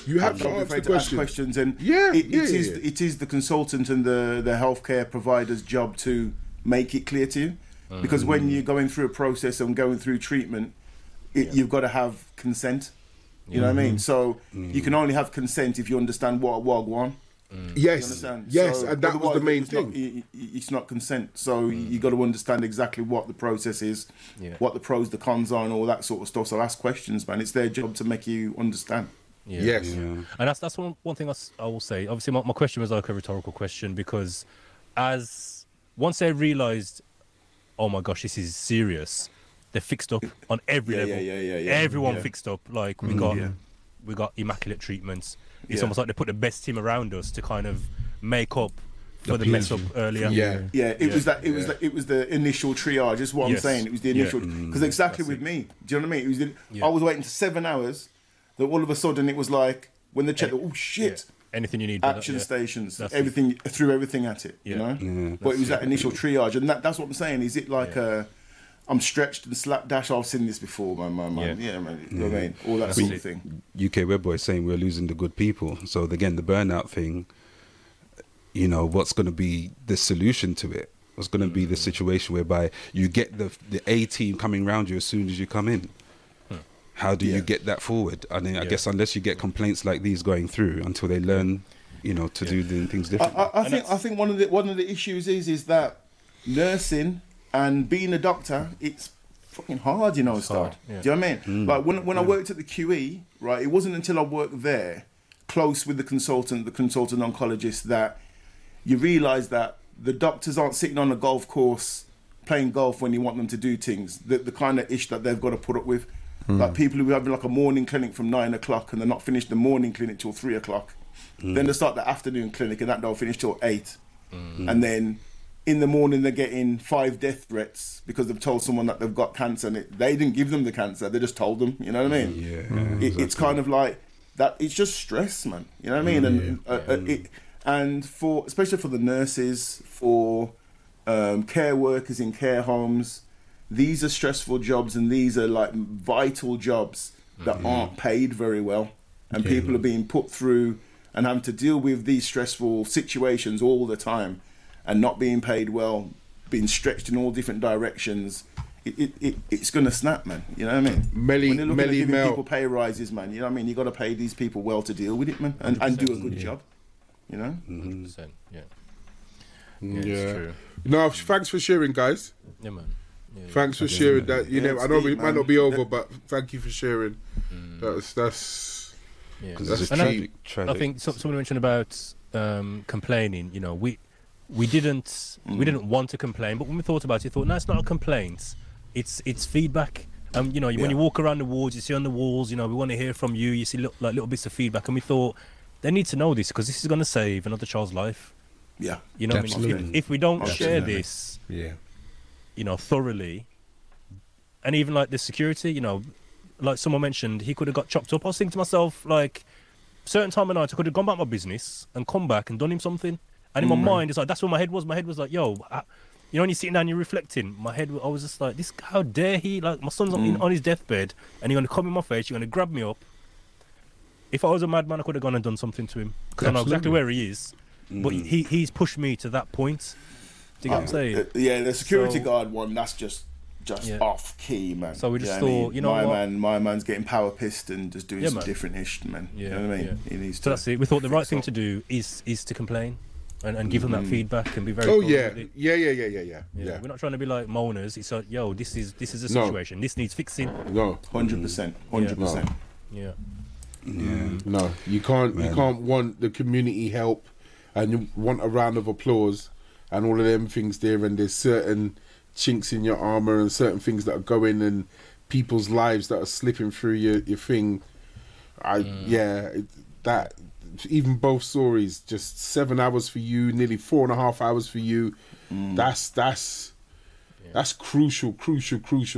You have to ask the questions, and it is the consultant and the healthcare provider's job to make it clear to you. Because when you're going through a process and going through treatment, you've got to have consent. You know what I mean? So you can only have consent if you understand what a WOG won. Yes, so, and that was the main thing. It's not consent, so you got to understand exactly what the process is, what the pros, the cons are, and all that sort of stuff. So ask questions, man. It's their job to make you understand. And that's one thing I will say. Obviously, my question was like a rhetorical question because once I realised, oh my gosh, this is serious. They're fixed up on every level. Everyone fixed up. Like we got immaculate treatments. It's almost like they put the best team around us to kind of make up for the mess up earlier. It was the initial triage. That's what I'm saying. It was the initial because exactly with me. Do you know what I mean? It was I was waiting for 7 hours. That all of a sudden it was like when they checked. Oh shit. Anything you need. Action stations, everything, threw everything at it, you know? But it was that initial triage. And that's what I'm saying. Is it like I'm stretched and slapdash? I've seen this before, man. Yeah, man. You know what I mean? All that sort of thing. UK Web Boy saying we're losing the good people. So, again, the burnout thing, you know, what's going to be the solution to it? What's going to be the situation whereby you get the A team coming round you as soon as you come in? How do you get that forward? I mean, I guess unless you get complaints like these going through until they learn, you know, to do the things differently. I think one of the issues is that nursing and being a doctor, it's fucking hard, you know, Hard, yeah. Do you know what I mean? Like when I worked at the QE, right, it wasn't until I worked there, close with the consultant oncologist, that you realise that the doctors aren't sitting on a golf course playing golf when you want them to do things. The kind of ish that they've got to put up with. Like people who have like a morning clinic from 9 o'clock and they're not finished the morning clinic till 3 o'clock. Then they start the afternoon clinic and that don't finish till 8. And then in the morning they're getting 5 death threats because they've told someone that they've got cancer and they didn't give them the cancer, they just told them, you know what I mean? It's kind of like that, it's just stress, man. You know what I mean? And especially for the nurses, for care workers in care homes, these are stressful jobs and these are like vital jobs that aren't paid very well. And people are being put through and having to deal with these stressful situations all the time and not being paid well, being stretched in all different directions. It's going to snap, man. You know what I mean? When they're looking at giving people pay rises, man, you know what I mean? You got to pay these people well to deal with it, man, and do a good job, you know? 100%, yeah. It's true. No, thanks for sharing, guys. Yeah, man. Yeah, thanks for sharing that. You know, I know it might not be over, but thank you for sharing. That's tragic. I think someone mentioned about complaining. You know, we didn't want to complain, but when we thought about it, thought, no, it's not a complaint. It's feedback. You know, when you walk around the wards, you see on the walls, you know, we want to hear from you. You see little bits of feedback, and we thought they need to know this because this is going to save another child's life. Yeah, you know, absolutely. I mean, if we don't share this, you know, thoroughly, and even like the security, you know, like someone mentioned, he could have got chopped up. I was thinking to myself, like, certain time of night, I could have gone back to my business and come back and done him something. And in my mind, it's like, that's where my head was. My head was like, yo, you know, when you're sitting down, you're reflecting. My head, I was just like, this, how dare he? Like, my son's on his deathbed, and you're going to come in my face, you're going to grab me up. If I was a madman, I could have gone and done something to him, because I know exactly where he is. But he's pushed me to that point. Do you get what I'm saying? Yeah, the security guard one, that's just off key, man. So we just thought, you know what? My man's getting power pissed and just doing some different ish, man. Yeah, you know what I mean? He needs to. So that's it. We thought the right thing to do is to complain and give them that feedback and be very. Yeah. We're not trying to be like moaners. It's like, yo, this is a situation. No. This needs fixing. No, 100%. Yeah. No, you can't. Man. You can't want the community help, and you want a round of applause, and all of them things there. And there's certain chinks in your armor and certain things that are going and people's lives that are slipping through your thing. That even both stories, just 7 hours for you, nearly 4.5 hours for you. That's crucial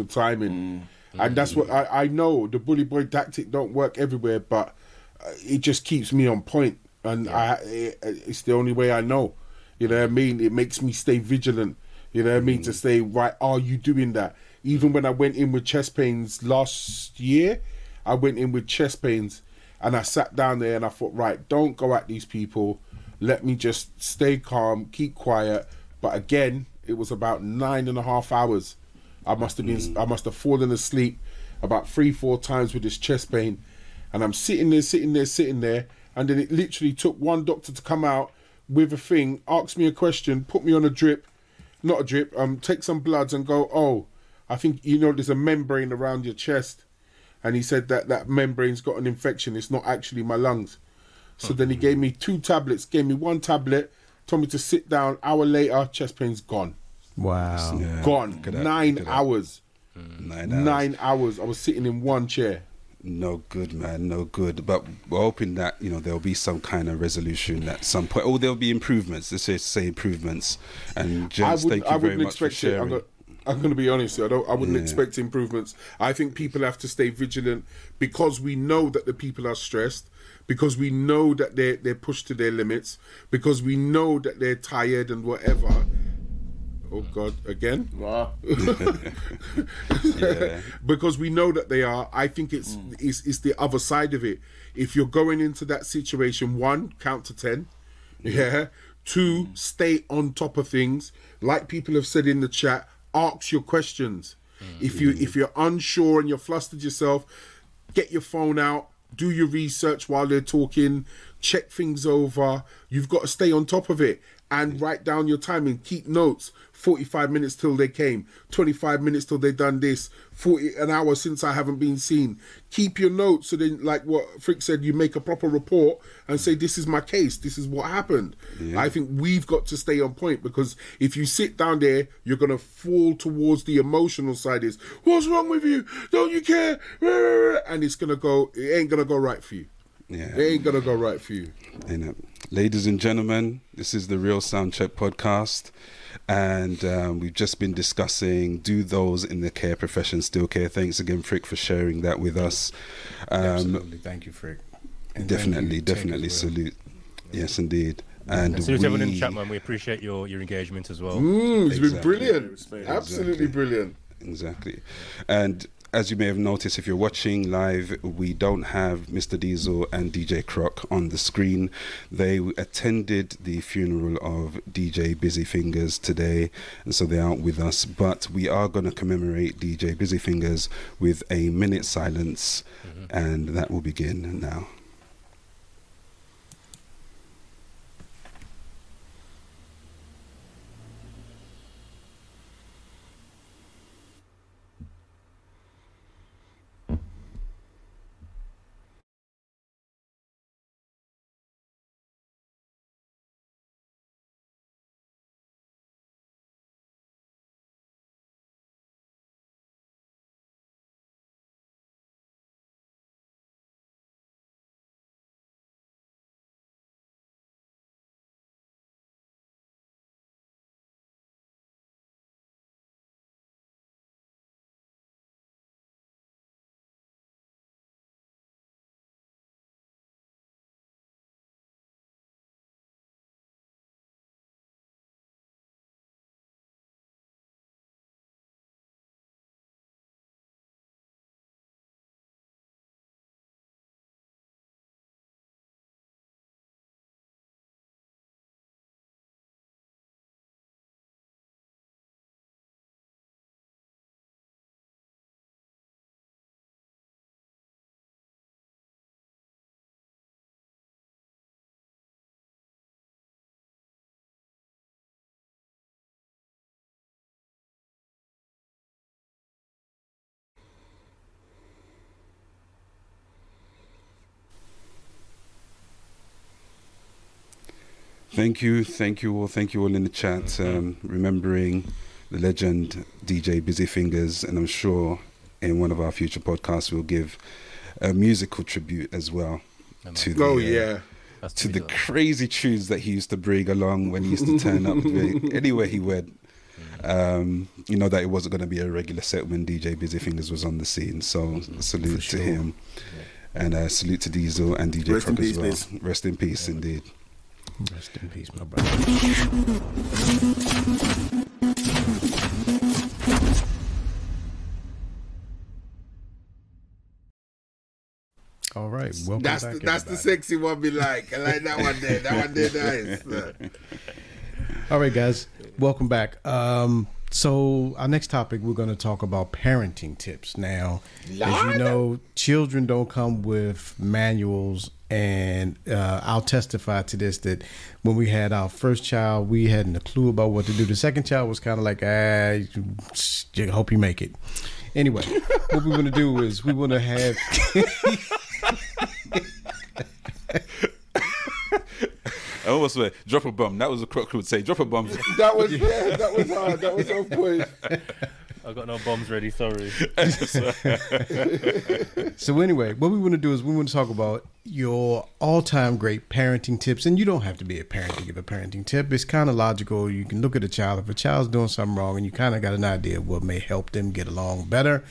timing. And that's what I know the bully boy tactic don't work everywhere, but it just keeps me on point, and it's the only way I know. You know what I mean? It makes me stay vigilant. You know what I mean? To say, right, are you doing that? Even when I went in with chest pains last year, I went in with chest pains and I sat down there and I thought, right, don't go at these people. Let me just stay calm, keep quiet. But again, it was about 9.5 hours. I must have been, I must have fallen asleep about 3-4 times with this chest pain. And I'm sitting there. And then it literally took one doctor to come out with a thing, ask me a question, put me on a drip. Not a drip, take some bloods and go, I think, you know, there's a membrane around your chest. And he said that membrane's got an infection. It's not actually my lungs. So then he gave me 2 tablets, gave me 1 tablet, told me to sit down. Hour later, chest pain's gone. Wow. Yeah. Gone. 9 hours. 9 hours. 9 hours. I was sitting in one chair. No good, man. No good. But we're hoping that, you know, there'll be some kind of resolution at some point, or there'll be improvements. Let's just say improvements. And James, thank you very much for sharing. I'm going to be honest. I wouldn't expect improvements. I think people have to stay vigilant, because we know that the people are stressed, because we know that they're pushed to their limits, because we know that they're tired and whatever. Oh God, again? Wow. Because we know that they are. I think it's the other side of it. If you're going into that situation, 1, count to 10. Yeah. 2, stay on top of things. Like people have said in the chat, ask your questions. If you're unsure and you're flustered yourself, get your phone out, do your research while they're talking, check things over. You've got to stay on top of it and write down your timing, keep notes. 45 minutes till they came, 25 minutes till they done this, 40 an hour since I haven't been seen. Keep your notes, so then, like what Frick said, you make a proper report and say, this is my case, this is what happened. I think we've got to stay on point, because if you sit down there, you're going to fall towards the emotional side. Is what's wrong with you? Don't you care? And it ain't going to go right for you. Ladies and gentlemen, this is the Real Soundcheck Podcast. And we've just been discussing, do those in the care profession still care? Thanks again, Frick, for sharing that with us. Absolutely. Thank you, Frick. And definitely salute. Well. Yes, indeed. And salute everyone in the chat, man. We appreciate your engagement as well. It's been brilliant. Absolutely brilliant. Exactly. And as you may have noticed, if you're watching live, we don't have Mr. Diesel and DJ Croc on the screen. They attended the funeral of DJ Busy Fingers today, and so they aren't with us. But we are going to commemorate DJ Busy Fingers with a minute silence, and that will begin now. Thank you all in the chat. Remembering the legend DJ Busy Fingers, and I'm sure in one of our future podcasts we'll give a musical tribute as well to the crazy tunes that he used to bring along when he used to turn up anywhere he went. You know that it wasn't going to be a regular set when DJ Busy Fingers was on the scene. So salute to him, and salute to Diesel and DJ Croc as well. Rest in peace, indeed. Rest in peace, my brother. All right, welcome back, everybody. That's the sexy one. Be like, I like that one there. That one there, nice. All right, guys, welcome back. So our next topic, we're going to talk about parenting tips. Now, as you know, children don't come with manuals. And I'll testify to this, that when we had our first child, we hadn't a clue about what to do. The second child was kind of like, I hope you make it. Anyway, what we want to do is we want to have... I almost said, drop a bomb. That was what Croc would say, drop a bomb. That was hard. That was off point. I got no bombs ready, sorry. So anyway, what we want to do is we want to talk about your all-time great parenting tips. And you don't have to be a parent to give a parenting tip. It's kind of logical. You can look at a child. If a child's doing something wrong and you kind of got an idea of what may help them get along better,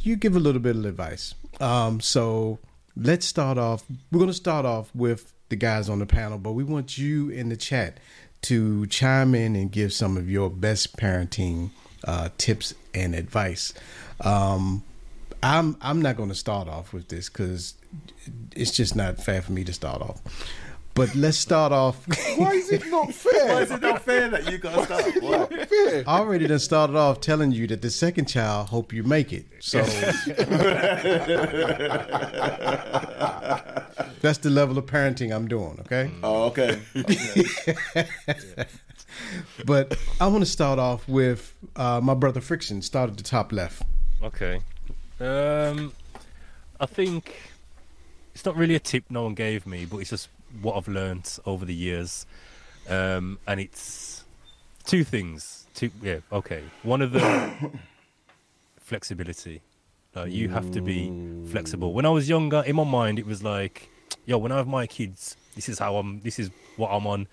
you give a little bit of advice. So let's start off. We're going to start off with the guys on the panel, but we want you in the chat to chime in and give some of your best parenting tips and advice. I'm not going to start off with this because it's just not fair for me to start off. But let's start off. Why is it not fair? Why is it not fair that you got to start off? Why? Not fair? I already done started off telling you that the second child, hope you make it. So that's the level of parenting I'm doing. Okay. Oh, okay. Yeah. But I want to start off with my brother Friction. Start at the top left. Okay. I think it's not really a tip no one gave me, but it's just what I've learned over the years. And it's two things. One of them, flexibility. Like, you have to be flexible. When I was younger, in my mind, it was like, when I have my kids, this is what I'm on.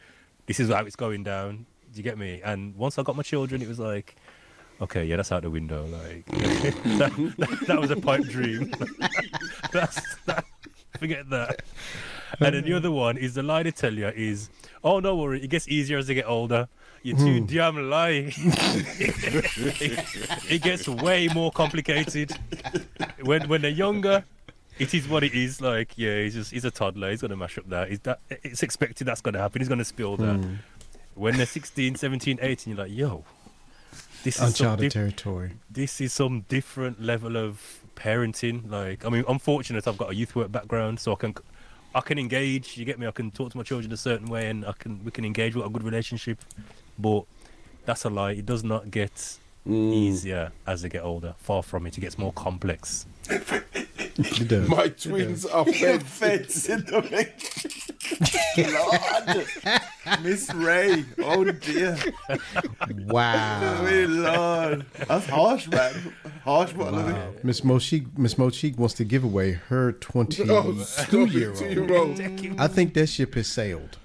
This is how it's going down. Do you get me? And once I got my children, it was like, okay, yeah, that's out the window. Like that was a pipe dream. Forget that. And then the other one is the lie they tell you is, oh, no worry, it gets easier as they get older. You're too damn lying. It gets way more complicated. When they're younger, it is what it is. Like, yeah, he's a toddler. He's going to mash up that. It's expected that's going to happen. He's going to spill that. When they're 16, 17, 18, you're like, this is uncharted territory. This is some different level of parenting. Like, I mean, I'm fortunate I've got a youth work background, so I can engage. You get me? I can talk to my children a certain way, and we can engage with a good relationship. But that's a lie. It does not get easier as they get older. Far from it. It gets more complex. My twins are feds in the bank. Lord, Miss Ray, oh dear! Wow, Lord, that's harsh, man. Harsh, but Miss Mochique wants to give away her 22-year-old. I think that ship has sailed.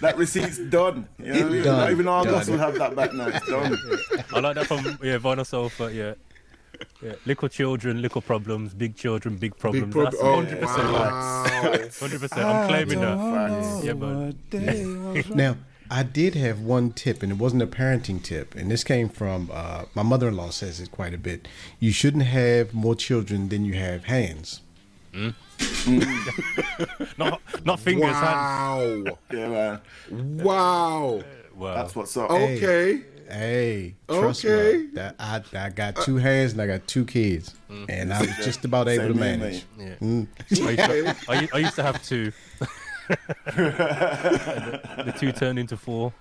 That receipt's done. You know? Done. Not even Argos will have that back now. It's done. I like that from Vinyl Sofa. Yeah. Yeah. Little children, little problems. Big children, big problems. Big That's 100% facts. 100%. I'm claiming that. Yeah, but now I did have one tip, and it wasn't a parenting tip, and this came from my mother-in-law. Says it quite a bit. You shouldn't have more children than you have hands. Not fingers. Wow. Hands. Yeah, man. Wow. Wow. That's what's up. Okay. Hey, trust me. That I got two hands and I got two kids, and I was just about able to manage. Yeah. I used to have two. The two turned into four.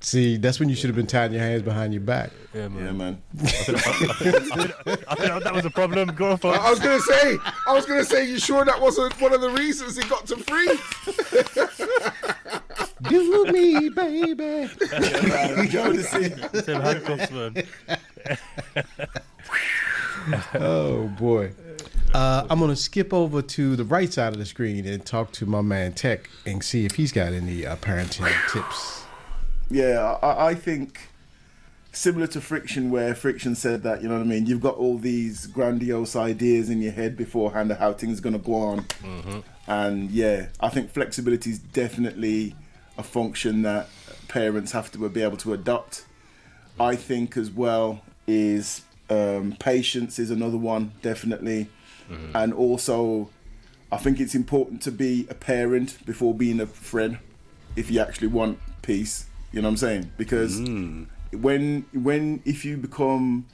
See, that's when you should have been tying your hands behind your back. Yeah, man. Yeah, man. I think that was a problem. Go on, folks. I was gonna say, you sure that wasn't one of the reasons it got to free? Do me, baby. Oh boy. I'm gonna skip over to the right side of the screen and talk to my man Tech and see if he's got any parenting tips. Yeah, I think similar to Friction, where Friction said that, you know what I mean, you've got all these grandiose ideas in your head beforehand of how things are going to go on. Mm-hmm. And yeah, I think flexibility is definitely a function that parents have to be able to adopt. I think as well is patience is another one, definitely. Mm-hmm. And also, I think it's important to be a parent before being a friend if you actually want peace. You know what I'm saying? Because when you become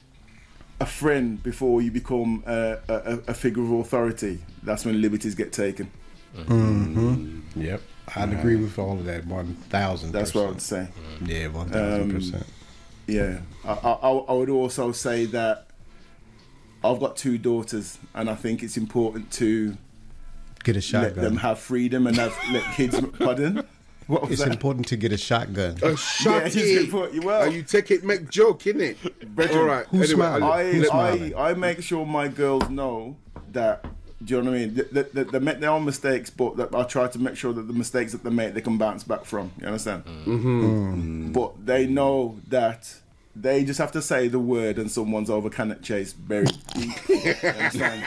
a friend before you become a figure of authority, that's when liberties get taken. Mm-hmm. Mm-hmm. Yep, I'd agree with all of that 1,000%. That's what I would say. Yeah, 1,000%. Yeah, I would also say that I've got 2 daughters, and I think it's important to get a shotgun. Let them have freedom and let kids. Pardon? It's that? Important to get a shotgun. A shotty. Yeah, well, you take it, make joke, innit? All right. Who's anyway, I make sure my girls know that, do you know what I mean? They make their own mistakes, but that I try to make sure that the mistakes that they make, they can bounce back from. You understand? Mm-hmm. But they know that they just have to say the word and someone's over Cannock Chase buried. You understand?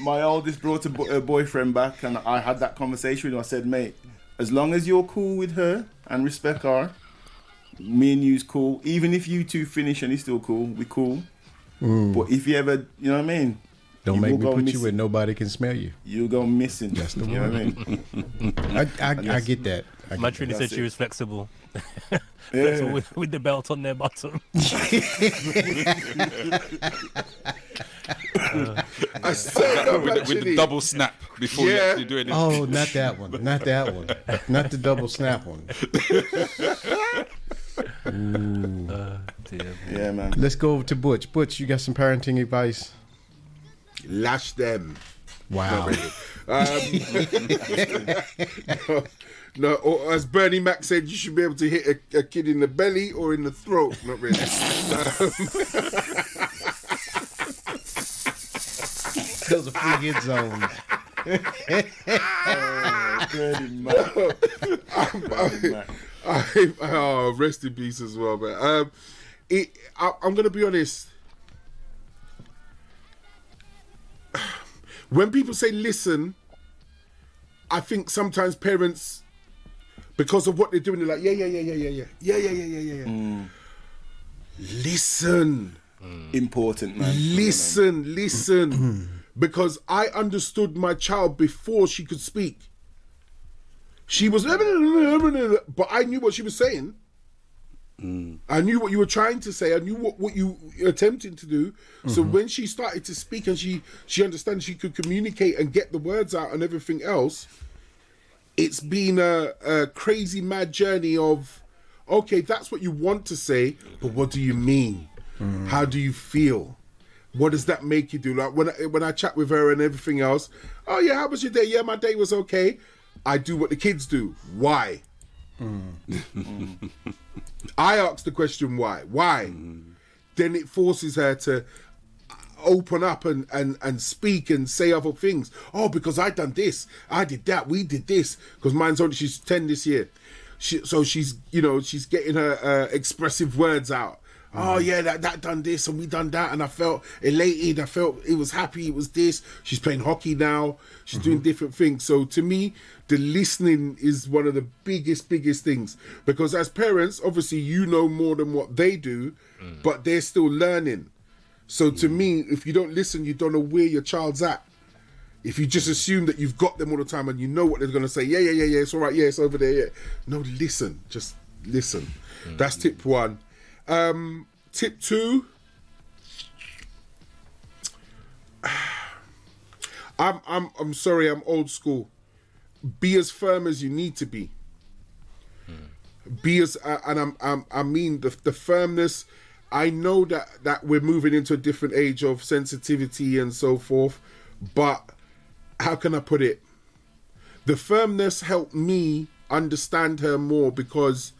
My oldest brought her boyfriend back, and I had that conversation with him. I said, mate, as long as you're cool with her and respect her, me and you's cool. Even if you two finish and he's still cool, we cool. Mm. But if you ever, you know what I mean? Don't make me put you where nobody can smell you. You'll go missing. That's the one. You know what I mean? I get that. Matrina said she was flexible. Yeah. With the belt on their bottom. I said with the double snap before you actually do anything. Oh, not that one. Not the double snap one. Ooh. Yeah, man. Let's go over to Butch. Butch, you got some parenting advice? Lash them. Wow. No, or as Bernie Mac said, you should be able to hit a kid in the belly or in the throat. Not really. Those are free hit zones. Bernie Mac. Rest in peace as well, man. I'm going to be honest. When people say listen, I think sometimes parents, because of what they're doing, they're like, yeah. Mm. Listen. Mm. Important, man. Listen. Because I understood my child before she could speak. She was, but I knew what she was saying. Mm. I knew what you were trying to say. I knew what you were attempting to do. Mm-hmm. So when she started to speak and she understands she could communicate and get the words out and everything else, it's been a crazy mad journey of, okay, that's what you want to say, but what do you mean? Mm. How do you feel? What does that make you do? Like when I chat with her and everything else, oh yeah, how was your day? Yeah, my day was okay. I do what the kids do. Why? Mm. I asked the question why then it forces her to open up and speak and say other things. Oh, because I done this, I did that, we did this, because mine's only, she's 10 this year, so she's, you know, she's getting her expressive words out. Oh yeah, that done this and we done that, and I felt elated, I felt it was happy, it was this. She's playing hockey now, she's doing different things. So to me, the listening is one of the biggest things, because as parents, obviously you know more than what they do, but they're still learning. So to me, if you don't listen, you don't know where your child's at. If you just assume that you've got them all the time and you know what they're going to say, yeah, it's all right, yeah, it's over there, yeah. No, listen, just listen. That's tip 1. Tip 2, I'm sorry, I'm old school. Be as firm as you need to be. be as, and I mean the firmness. I know that we're moving into a different age of sensitivity and so forth, but how can I put it? The firmness helped me understand her more, because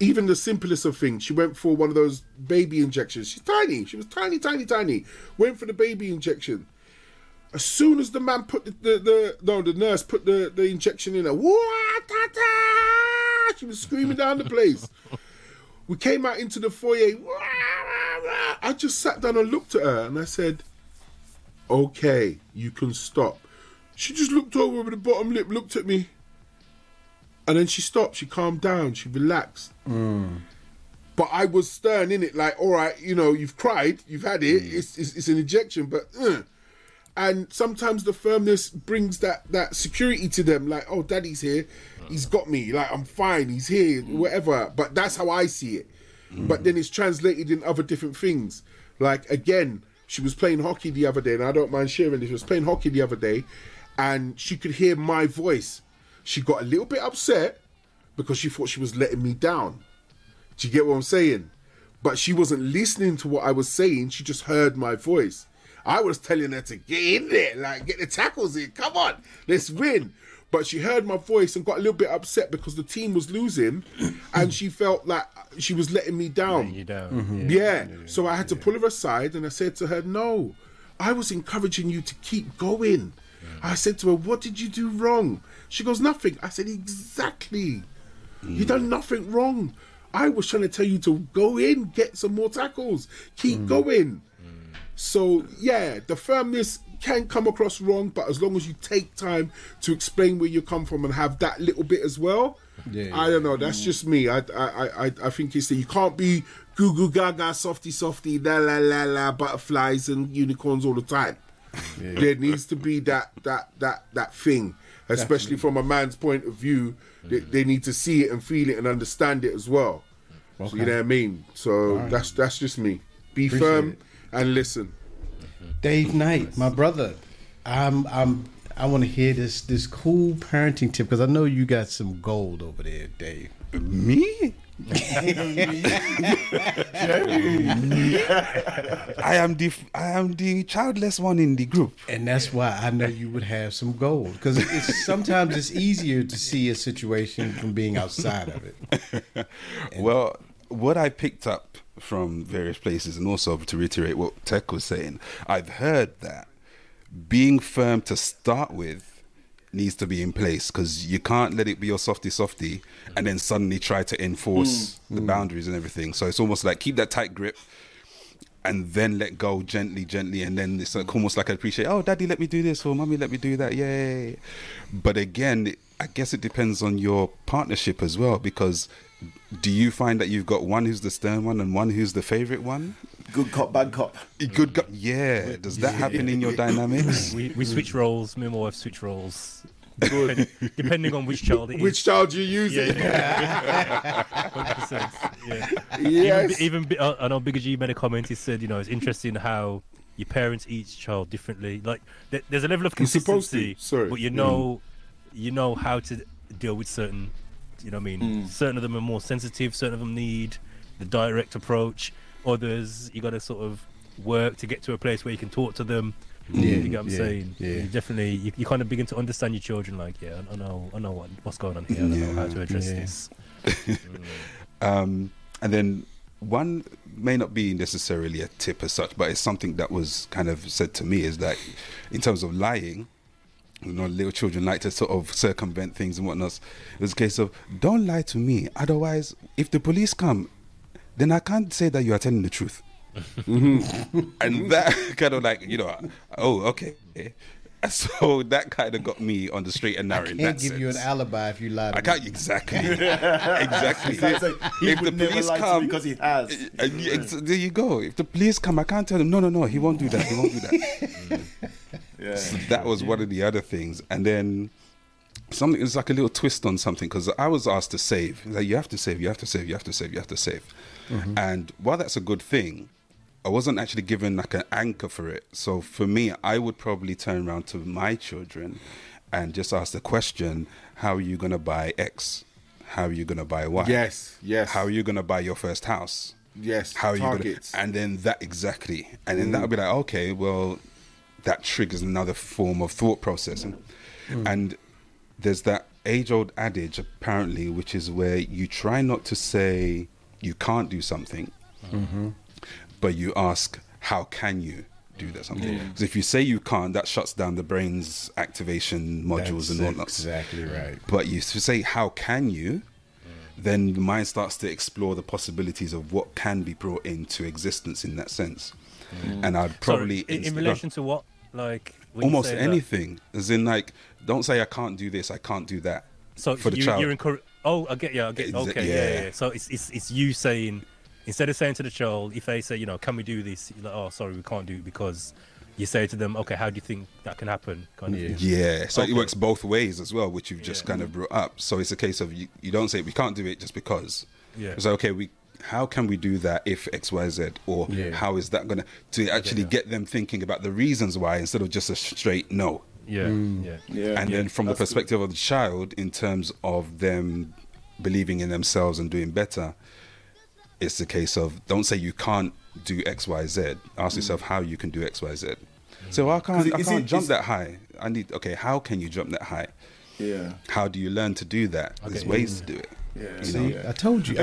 even the simplest of things, she went for one of those baby injections. She's tiny. She was tiny, tiny, tiny. Went for the baby injection. As soon as the man put the nurse put the injection in her, she was screaming down the place. We came out into the foyer. I just sat down and looked at her and I said, okay, you can stop. She just looked over with the bottom lip, looked at me. And then she stopped. She calmed down. She relaxed. Mm. But I was stern in it, like, all right, you know, you've cried. You've had it. It's an injection, but... And sometimes the firmness brings that security to them. Like, oh, daddy's here. He's got me. Like, I'm fine. He's here, whatever. But that's how I see it. Mm. But then it's translated in other different things. Like, again, she was playing hockey the other day, and I don't mind sharing this. She was playing hockey the other day, and she could hear my voice. She got a little bit upset because she thought she was letting me down. Do you get what I'm saying? But she wasn't listening to what I was saying. She just heard my voice. I was telling her to get in there, like, get the tackles in. Come on, let's win. But she heard my voice and got a little bit upset because the team was losing and she felt like she was letting me down. Letting you down. Mm-hmm. Yeah. So I had to pull her aside and I said to her, no, I was encouraging you to keep going. Yeah. I said to her, what did you do wrong? She goes, nothing. I said, exactly. Mm. You done nothing wrong. I was trying to tell you to go in, get some more tackles. Keep going. Mm. So, yeah, the firmness can come across wrong, but as long as you take time to explain where you come from and have that little bit as well, I don't know. That's just me. I think it's that you can't be goo goo gaga, softy softy, la la la la, butterflies and unicorns all the time. Yeah. There needs to be that thing, especially from a man's point of view. They need to see it and feel it and understand it as well. Okay. So, you know what I mean? So right. that's just me. Be Appreciate firm it. And listen. Dave Knight, my brother, I want to hear this cool parenting tip, because I know you got some gold over there, Dave. Me? I am the childless one in the group, and that's why I know you would have some gold, because sometimes it's easier to see a situation from being outside of it. And well, what I picked up from various places, and also to reiterate what Tech was saying, I've heard that being firm to start with needs to be in place, because you can't let it be your softy and then suddenly try to enforce the boundaries and everything. So it's almost like keep that tight grip and then let go gently, and then it's like, almost like I appreciate, oh, daddy let me do this, or mommy let me do that, yay. But again, I guess it depends on your partnership as well, because do you find that you've got one who's the stern one and one who's the favorite one? Good cop, bad cop. Good cop. Yeah. Does that happen in your dynamics? We switch roles. Me and my wife switch roles. Good. Depending on which child it is. Which child you use it. Yeah. 100%. Yeah. Yes. Even I know Bigger G made a comment. He said, you know, it's interesting how your parents each child differently. Like, there's a level of consistency, but you know how to deal with certain, you know what I mean? Certain of them are more sensitive. Certain of them need the direct approach. Others, you got to sort of work to get to a place where you can talk to them. You get what I'm saying? Yeah. You definitely, you kind of begin to understand your children. Like, I know what's going on here. I don't know how to address this. And then one may not be necessarily a tip as such, but it's something that was kind of said to me, is that in terms of lying, you know, little children like to sort of circumvent things and whatnot. It was a case of, don't lie to me. Otherwise, if the police come, then I can't say that you are telling the truth. And that kind of like, you know, oh, okay. So that kind of got me on the straight and narrow. I can't give you an alibi if you lie to me. I can't, exactly. Like, if the police come, because he has. There you go. If the police come, I can't tell them, no, he won't do that. Yeah. So that was one of the other things. And then something, it was like a little twist on something, because I was asked to save. Like, you have to save. Mm-hmm. And while that's a good thing, I wasn't actually given like an anchor for it. So for me, I would probably turn around to my children and just ask the question, how are you going to buy X? How are you going to buy what? Yes, yes. How are you going to buy your first house? Yes, how are targets. You gonna, and then that exactly. And then that'll be like, okay, well, that triggers another form of thought processing. And there's that age-old adage, apparently, which is where you try not to say you can't do something, but you ask, how can you do that something? Because if you say you can't, that shuts down the brain's activation modules. That's and whatnot. Exactly right. But you say, how can you? Then the mind starts to explore the possibilities of what can be brought into existence in that sense. And I'd probably... Sorry, in relation to what? Like... Almost anything. That? As in, like, don't say, I can't do this, I can't do that. So for the child. You're encouraging... Oh, I get you. I get, okay, yeah. So it's you saying... Instead of saying to the child, if they say, you know, can we do this? You're like, oh, sorry, we can't do it because... You say to them, okay, how do you think that can happen? Kind of thing. Yeah, so it works both ways as well, which you've just kind of brought up. So it's a case of you don't say we can't do it just because. Yeah. It's like, okay, how can we do that if X, Y, Z? Or how is that going to actually get them thinking about the reasons why instead of just a straight no. Yeah, And then from the perspective of the child, in terms of them believing in themselves and doing better, it's a case of don't say you can't do X, Y, Z. Ask yourself how you can do X, Y, Z. So I can't jump that high. I need, okay, how can you jump that high? Yeah. How do you learn to do that? Okay, there's ways to do it. Yeah. See, I told you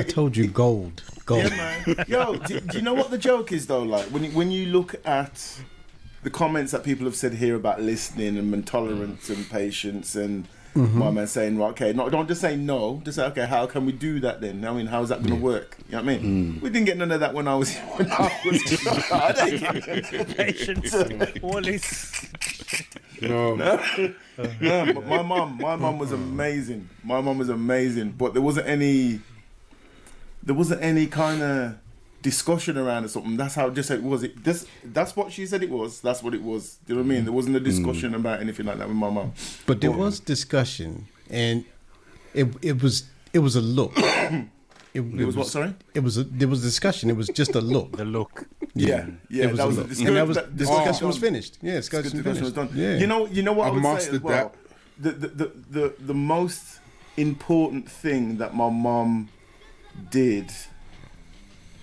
gold. Yeah, man. Yo, do you know what the joke is though? Like when you look at the comments that people have said here about listening and tolerance and patience and my man saying, right, okay, don't just say no, just say, okay, how can we do that then? I mean, how's that going to work? You know what I mean? We didn't get none of that when I was patience, Wallace. No, but my mum was amazing. But there wasn't any kind of discussion around or something. That's how just it was. That's what she said it was. That's what it was. Do you know what I mean? There wasn't a discussion about anything like that with my mum. But there was discussion, and it was a look. It was what? Sorry. There was discussion. It was just a look. The look. Yeah, yeah. It was a look. And that discussion was finished. Yeah, discussion was done. Yeah. You know what I would mastered say as well. That. The most important thing that my mum did.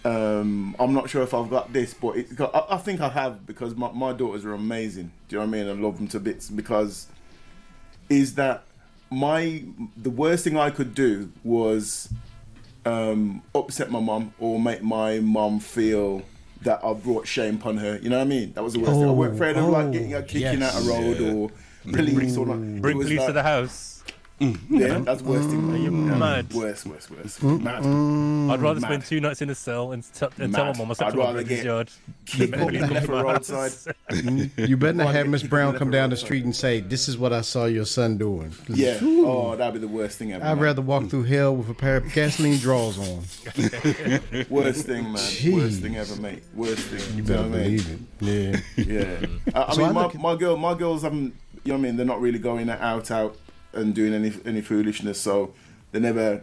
I'm not sure if I've got this, but I think I have because my daughters are amazing. Do you know what I mean? I love them to bits because is that the worst thing I could do was upset my mum or make my mum feel that I brought shame upon her. You know what I mean? That was the worst thing. I weren't afraid of like getting her kicking out a road or police or like bring police to the house. Yeah, that's worse thing. You're mad. Worse. Mad. I'd rather spend 2 nights in a cell and tell my mum myself to walk in his yard. You better not have Miss Brown come down the street and say, "This is what I saw your son doing." Yeah. Oh, that'd be the worst thing ever. I'd rather walk through hell with a pair of gasoline drawers on. Worst thing, man. Jeez. Worst thing ever, mate. Worst thing. You better believe it. Yeah. Yeah. I mean, my girls haven't. You know what I mean? They're not really going out. And doing any foolishness, so they've never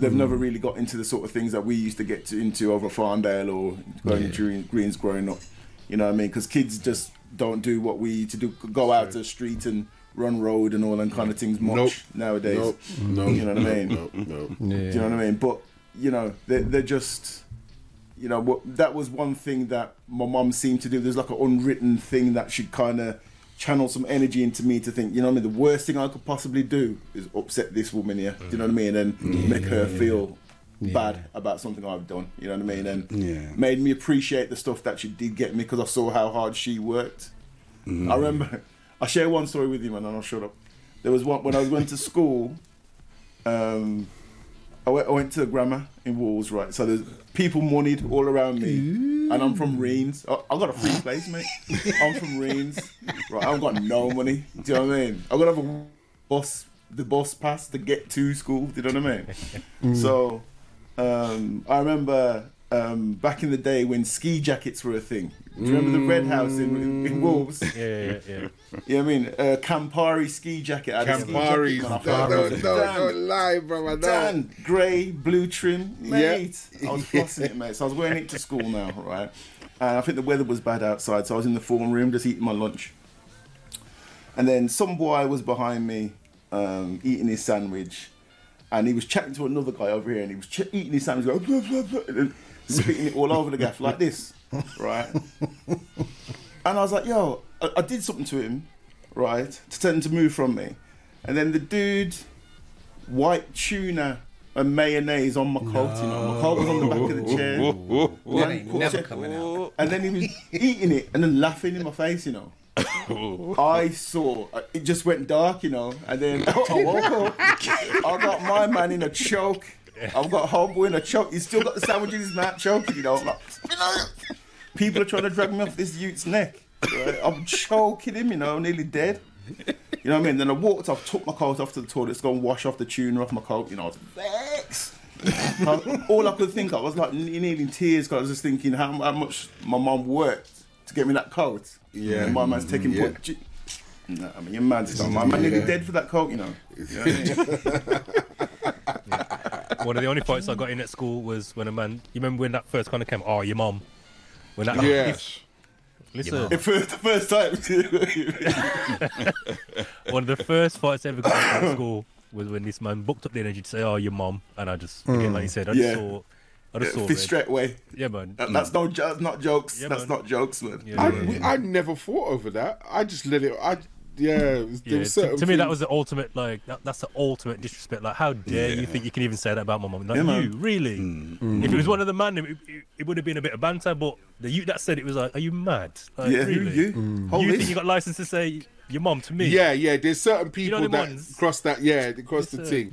really got into the sort of things that we used to get into over Farndale or going during Greens growing up. You know what I mean? Because kids just don't do what we used to do, go out to the street and run road and all that kind of things much nowadays. Nope. You know what I mean? Yeah. Do you know what I mean? But you know they're just. You know what? That was one thing that my mum seemed to do. There's like an unwritten thing that she kind of. Channel some energy into me to think, you know what I mean? The worst thing I could possibly do is upset this woman here. Do you know what I mean? And make her feel bad about something I've done. You know what I mean? And made me appreciate the stuff that she did get me because I saw how hard she worked. I remember, I'll share one story with you, man, and I'll shut up. There was one, when I went to school, I went to grammar in Walls, right? So there's people moneyed all around me. Ooh. And I'm from Reams. I got a free place, mate. I'm from Reams. Right, I haven't got no money. Do you know what I mean? I've got to have a bus, the bus pass to get to school. Do you know what I mean? So I remember back in the day when ski jackets were a thing. Do you remember the Red House in Wolves? Yeah. You know what I mean? Campari ski jacket. Campari's. Don't lie, brother. Dan, grey, blue trim. Mate. Yeah. I was flossing it, mate. So I was wearing it to school now, right? And I think the weather was bad outside, so I was in the form room just eating my lunch. And then some boy was behind me eating his sandwich. and he was chatting to another guy over here, and he was eating his sandwich, going blah, blah, blah, and spitting it all over the gaff like this, right? And I was like, yo, I did something to him, right, to tell him to move from me. And then the dude, white tuna and mayonnaise on my coat, you know, my coat was on the back of the chair. Never coming out. And then he was eating it and then laughing in my face, you know. I saw it just went dark, you know, and then I woke up. I got my man in a choke. I've got homeboy in a choke. He's still got the sandwich in his mouth, choking, you know. I'm like, people are trying to drag me off this youth's neck. Right? I'm choking him, you know, nearly dead. You know what I mean? Then I walked off, took my coat off to the toilet, to go and wash off the tuner off my coat, you know. I was vexed. All I could think of, I was like nearly in tears, because I was just thinking how much my mum worked to get me that coat. Yeah. And my man's taking... Yeah. No, I mean, your man's done. My man nearly dead for that coat, you know. Yeah. One of the only fights I got in at school was when a man... You remember when that first kind of came? Oh, your mum. When that... Yes. Listen. It was the first time. One of the first fights I ever got out of school was when this man booked up the energy to say, "Oh, your mom," and I just again, like you said, I just saw it straight away. Yeah, man. That's not jokes. Yeah, that's not jokes, man. Yeah, I never fought over that. I just let it. To me, that was the ultimate. Like that's the ultimate disrespect. Like, how dare you think you can even say that about my mum? Like, you really? If it was one of the man, it would have been a bit of banter. But the you that said it was like, are you mad? Like, really? You think you got license to say your mum to me? Yeah. There's certain people, you know, that ones? Cross that. Yeah, they cross the thing.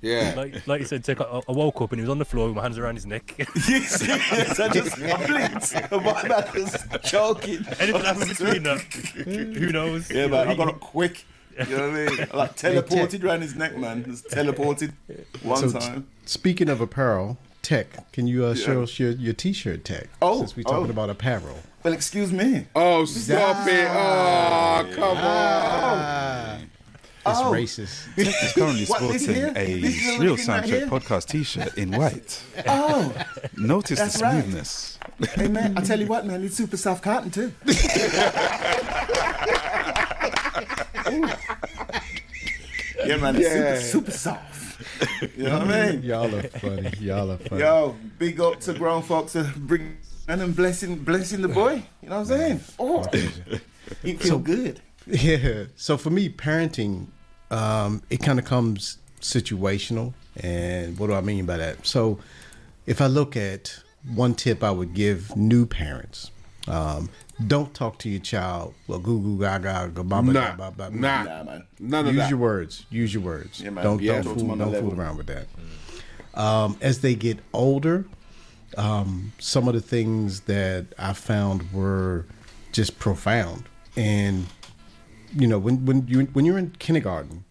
Yeah. Like you said, Tech. I woke up and he was on the floor with my hands around his neck. Yes, I blinked. My man was choking. Anything happens between them, who knows? Yeah, man, I got up quick. You know what I mean? Like teleported around his neck, man. Just teleported one time. Speaking of apparel, Tech, can you show us your T-shirt, Tech? Oh, since we're talking about apparel. Well, excuse me. Oh, stop it! Oh, come on! It's racist. Tech is currently sporting a Real Soundcheck Podcast T-shirt in white. Oh, notice the smoothness. Right. Hey man, I tell you what, man, it's super soft cotton too. Yeah, man, it's super soft. You know what I mean? Y'all are funny. Yo, big up to Grown Folks bringing and blessing the boy. You know what I'm saying? Oh, you feel good. Yeah. So for me, parenting, it kind of comes situational. And what do I mean by that? So if I look at one tip I would give new parents, don't talk to your child. Well, goo goo gaga, gababa, nah, man. None of that. Use your words. Yeah, man. Don't fool around with that. As they get older, some of the things that I found were just profound. And you know, when you're in kindergarten,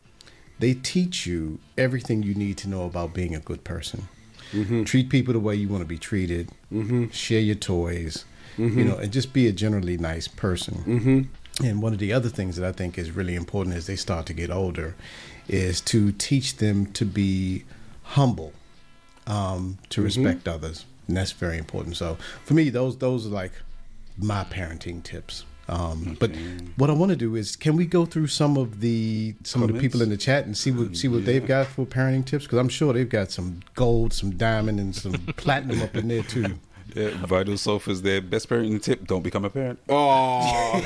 they teach you everything you need to know about being a good person. Mm-hmm. Treat people the way you want to be treated. Mm-hmm. Share your toys. Mm-hmm. You know, and just be a generally nice person. Mm-hmm. And one of the other things that I think is really important as they start to get older is to teach them to be humble, to respect others, and that's very important. So for me, those are like my parenting tips. But what I want to do is, can we go through some of the people in the chat and see what they've got for parenting tips? Because I'm sure they've got some gold, some diamond, and some platinum up in there too. Yeah, Vinyl Sofa's their best parenting tip. Don't become a parent. Oh.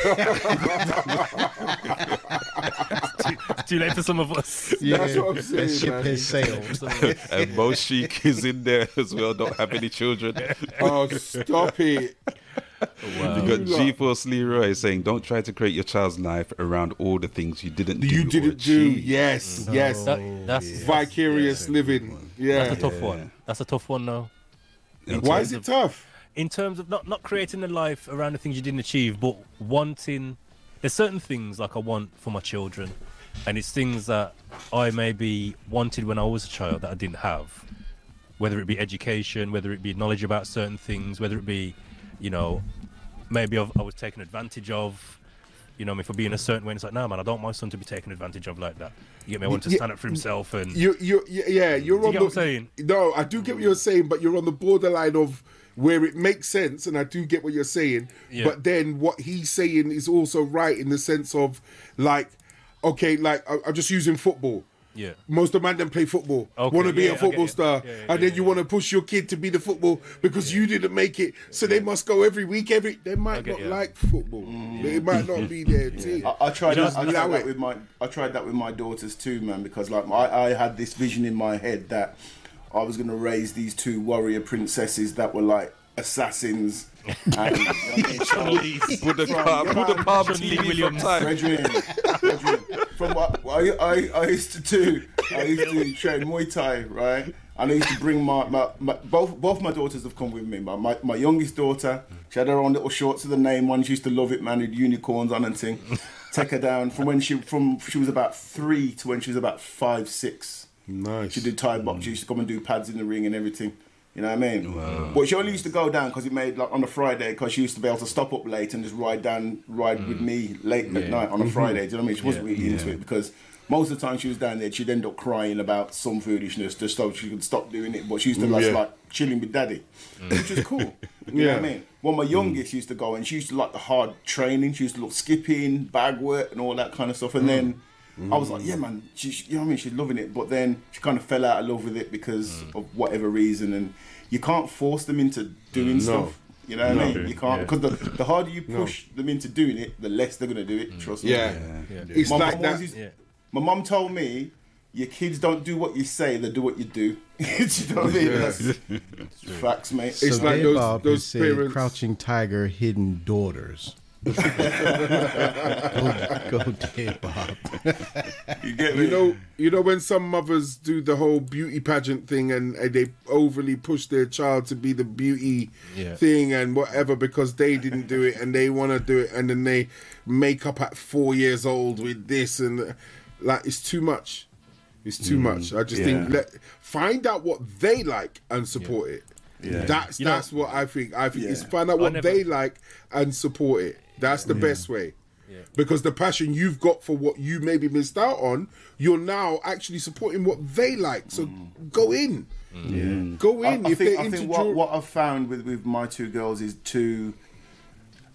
Too late for some of us. Yeah, that's what I'm saying. That ship has sailed. And most chic is in there as well. Don't have any children. Oh, stop it. Wow. You got G-Force Leroy saying, don't try to create your child's life around all the things you didn't do. Yes, no. Yes. That's vicarious living. Yeah. That's a tough one. That's a tough one, though. Why is it tough? In terms of not creating a life around the things you didn't achieve, but wanting... There's certain things like I want for my children, and it's things that I maybe wanted when I was a child that I didn't have, whether it be education, whether it be knowledge about certain things, whether it be, you know, maybe I was taken advantage of, you know, I mean, for being a certain way. And it's like, no, man, I don't want my son to be taken advantage of like that. You get me? I want to stand up for himself. And you're on. Do you get what I'm saying? No, I do get what you're saying, but you're on the borderline of where it makes sense, and I do get what you're saying. Yeah. But then what he's saying is also right in the sense of, like, okay, like I'm just using football. Yeah. Most of them play football. Okay. Want to be a football star. Yeah, and then you want to push your kid to be the football because you didn't make it. So they must go every week. They might not like football. Mm. They might not be their team. I tried that with my daughters too, man, because like I had this vision in my head that I was going to raise these two warrior princesses that were like assassins. And, from what I used to do, I used to train Muay Thai, right? And I used to bring my both my daughters have come with me. My youngest daughter, she had her own little shorts with the name on. She used to love it, man, with unicorns on and thing. Take her down from when she was about 3 to when she was about 5, 6. Nice. She did Thai box. She used to come and do pads in the ring and everything. You know what I mean? Wow. But she only used to go down because it made like on a Friday because she used to be able to stop up late and just ride with me late at night on a Friday. Do you know what I mean? She wasn't really into it because most of the time she was down there, she'd end up crying about some foolishness just so she could stop doing it. But she used to like chilling with daddy, which was cool. You know what I mean? Well, my youngest used to go and she used to like the hard training. She used to look skipping, bag work and all that kind of stuff. And then I was like, yeah, man, you know what I mean? She's loving it. But then she kind of fell out of love with it because of whatever reason. And you can't force them into doing stuff. You know what I mean? You can't. Because the harder you push them into doing it, the less they're going to do it. Trust me. It's my like that. My mum told me, your kids don't do what you say, they do what you do. Do you know what I mean? That's facts, mate. So it's like those parents. Crouching Tiger, Hidden Daughters. Go Dead Bob. You get me? You know when some mothers do the whole beauty pageant thing and they overly push their child to be the beauty thing and whatever because they didn't do it and they want to do it and then they make up at 4 years old with this and like it's too much. It's too much. I just think find out what they like and support it. Yeah. That's what I think. Is find out what they like and support it. That's the best way. Yeah. Because the passion you've got for what you maybe missed out on, you're now actually supporting what they like. So go in. Mm. Yeah. Go in. I think what I've found with my two girls is to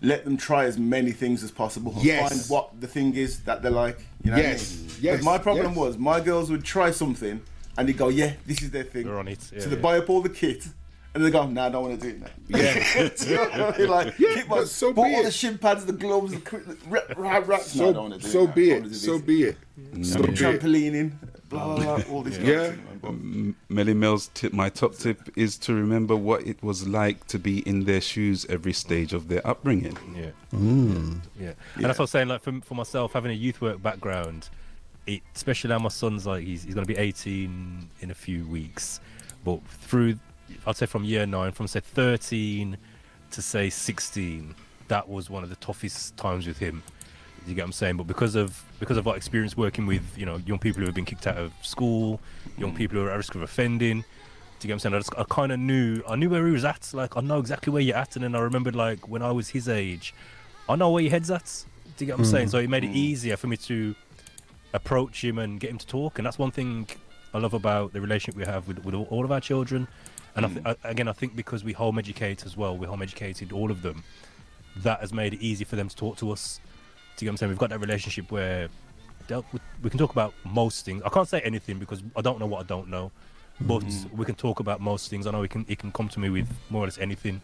let them try as many things as possible. Yes. Find what the thing is that they like. You know what I mean? Yes. But my problem was my girls would try something and they'd go, yeah, this is their thing. They're on it. Yeah, so they buy up all the kit. And they go, nah, I don't want to do it now. Yeah. You know what I mean? Like, keep my, so bought all the shin pads, the gloves, the wraps. So, I don't want to do it. So be it. So be it. Trampolining, blah, blah, blah, all this kind of thing. Melly Mel's tip, my top tip is to remember what it was like to be in their shoes every stage of their upbringing. Yeah. Mm. Yeah. And that's what I was saying, like, for myself, having a youth work background, especially now my son's like, he's going to be 18 in a few weeks, but through... I'd say from year 9, from say 13 to say 16, that was one of the toughest times with him. You get what I'm saying? But because of our experience working with, you know, young people who have been kicked out of school, young people who are at risk of offending, do you get what I'm saying? I kind of knew where he was at. Like, I know exactly where you're at. And then I remembered, like, when I was his age, I know where your head's at. Do you get what I'm saying? So it made it easier for me to approach him and get him to talk. And that's one thing I love about the relationship we have with all of our children. And I think because we home educate as well, we home educated all of them, that has made it easy for them to talk to us. Do you know what I'm saying? We've got that relationship where we can talk about most things. I can't say anything because I don't know what I don't know, but we can talk about most things. I know he can come to me with more or less anything,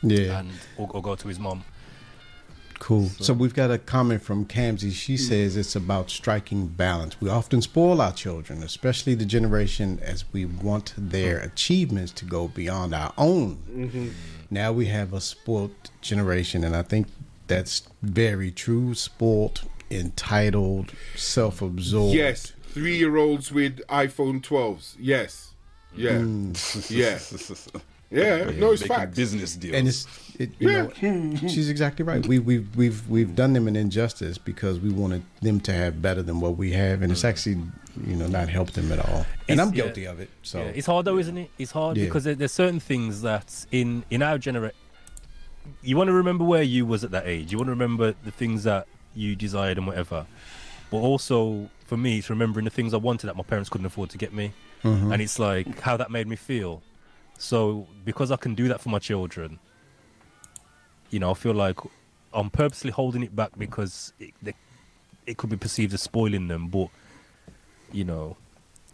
and or go to his mom. Cool. So we've got a comment from Kamsi. She says it's about striking balance. We often spoil our children, especially the generation, as we want their achievements to go beyond our own. Now we have a spoilt generation, and I think that's very true. Spoilt, entitled, self-absorbed. Yes, 3-year-olds with iPhone 12s. Yes. Yeah. Yeah. Yeah, no, it's fact. Business deals, and you know, she's exactly right. We've done them an injustice because we wanted them to have better than what we have, and it's actually, you know, not helped them at all. And I'm guilty of it. So it's hard though, isn't it? It's hard because there's certain things that in our generation, you want to remember where you was at that age. You want to remember the things that you desired and whatever. But also for me, it's remembering the things I wanted that my parents couldn't afford to get me, and it's like how that made me feel. So because I can do that for my children, you know, I feel like I'm purposely holding it back because it could be perceived as spoiling them. But, you know,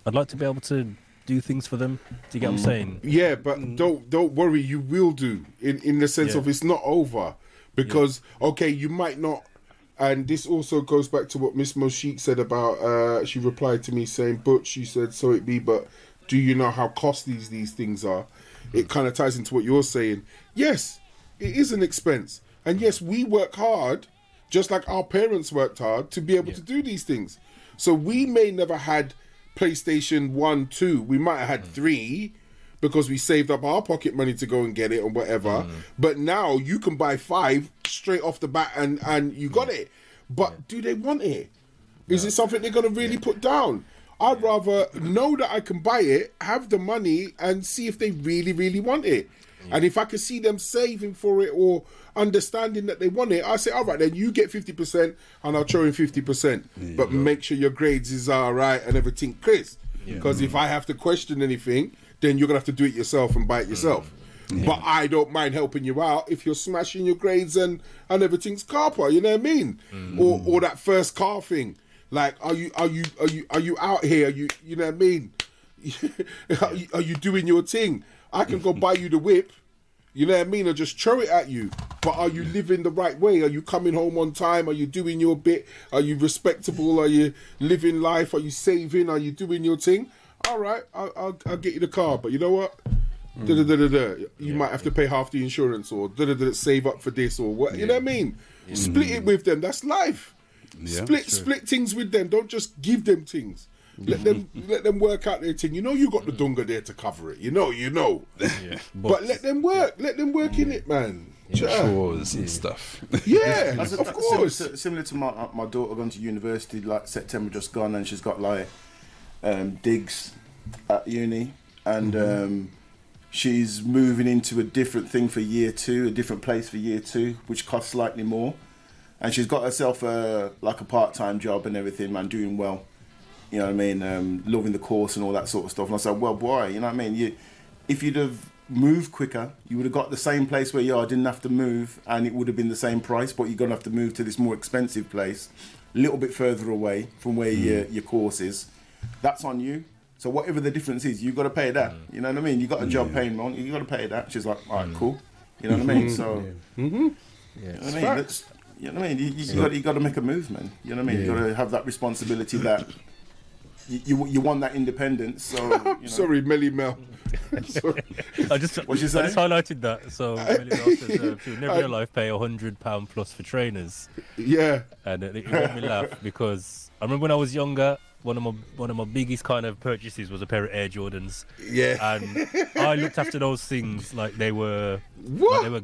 I'd like to be able to do things for them. Do you get what I'm saying? Yeah, but don't worry, you will do, in the sense of it's not over, because okay, you might not. And this also goes back to what Miss Mosheek said about, she replied to me saying, Butch, she said, so it be, but do you know how costly these things are? It kind of ties into what you're saying. Yes, it is an expense. And yes, we work hard, just like our parents worked hard, to be able to do these things. So we may never had PlayStation 1, 2. We might have had 3 because we saved up our pocket money to go and get it or whatever. But now you can buy 5 straight off the bat and you got it. But do they want it? Is it something they're going to really put down? I'd rather know that I can buy it, have the money, and see if they really, really want it. And if I can see them saving for it or understanding that they want it, I say, all right, then you get 50% and I'll throw in 50%. But make sure your grades is all right and everything crisp. Because if I have to question anything, then you're going to have to do it yourself and buy it yourself. But I don't mind helping you out if you're smashing your grades and everything's carpa, you know what I mean? Or that first car thing. Like, are you out here? You know what I mean? Are you doing your thing? I can go buy you the whip, you know what I mean, or just throw it at you. But are you living the right way? Are you coming home on time? Are you doing your bit? Are you respectable? Are you living life? Are you saving? Are you doing your thing? All right, I'll get you the car. But you know what? You might have to pay half the insurance or save up for this or what. You know what I mean? Split it with them. That's life. Yeah, split things with them. Don't just give them things. Let them work out their thing. You know you got the dunga there to cover it. You know. Yeah. But let them work. Let them work in it, man. Chores and stuff. Yeah, of course. Similar to my daughter going to university, like September just gone, and she's got like digs at uni, and she's moving into a different thing for year two, a different place for year two, which costs slightly more. And she's got herself a part-time job and everything, man, doing well. You know what I mean? Loving the course and all that sort of stuff. And I said, well, boy, you know what I mean? If you'd have moved quicker, you would have got the same place where you are, didn't have to move, and it would have been the same price, but you're going to have to move to this more expensive place, a little bit further away from where your course is. That's on you. So whatever the difference is, you've got to pay that. You know what I mean? You got a job paying more, you got to pay that. She's like, all right, cool. You know what I mean? So, you know what I mean? You know what I mean? You got to make a move, man. You know what I mean? Yeah. You got to have that responsibility that you want that independence. So you know. Sorry, Melly Mel. Sorry. I just highlighted that. So Melly Mel says, she'll never in her life pay £100 plus for trainers. Yeah, and it made me laugh because I remember when I was younger. One of my biggest kind of purchases was a pair of Air Jordans. Yeah, and I looked after those things like they were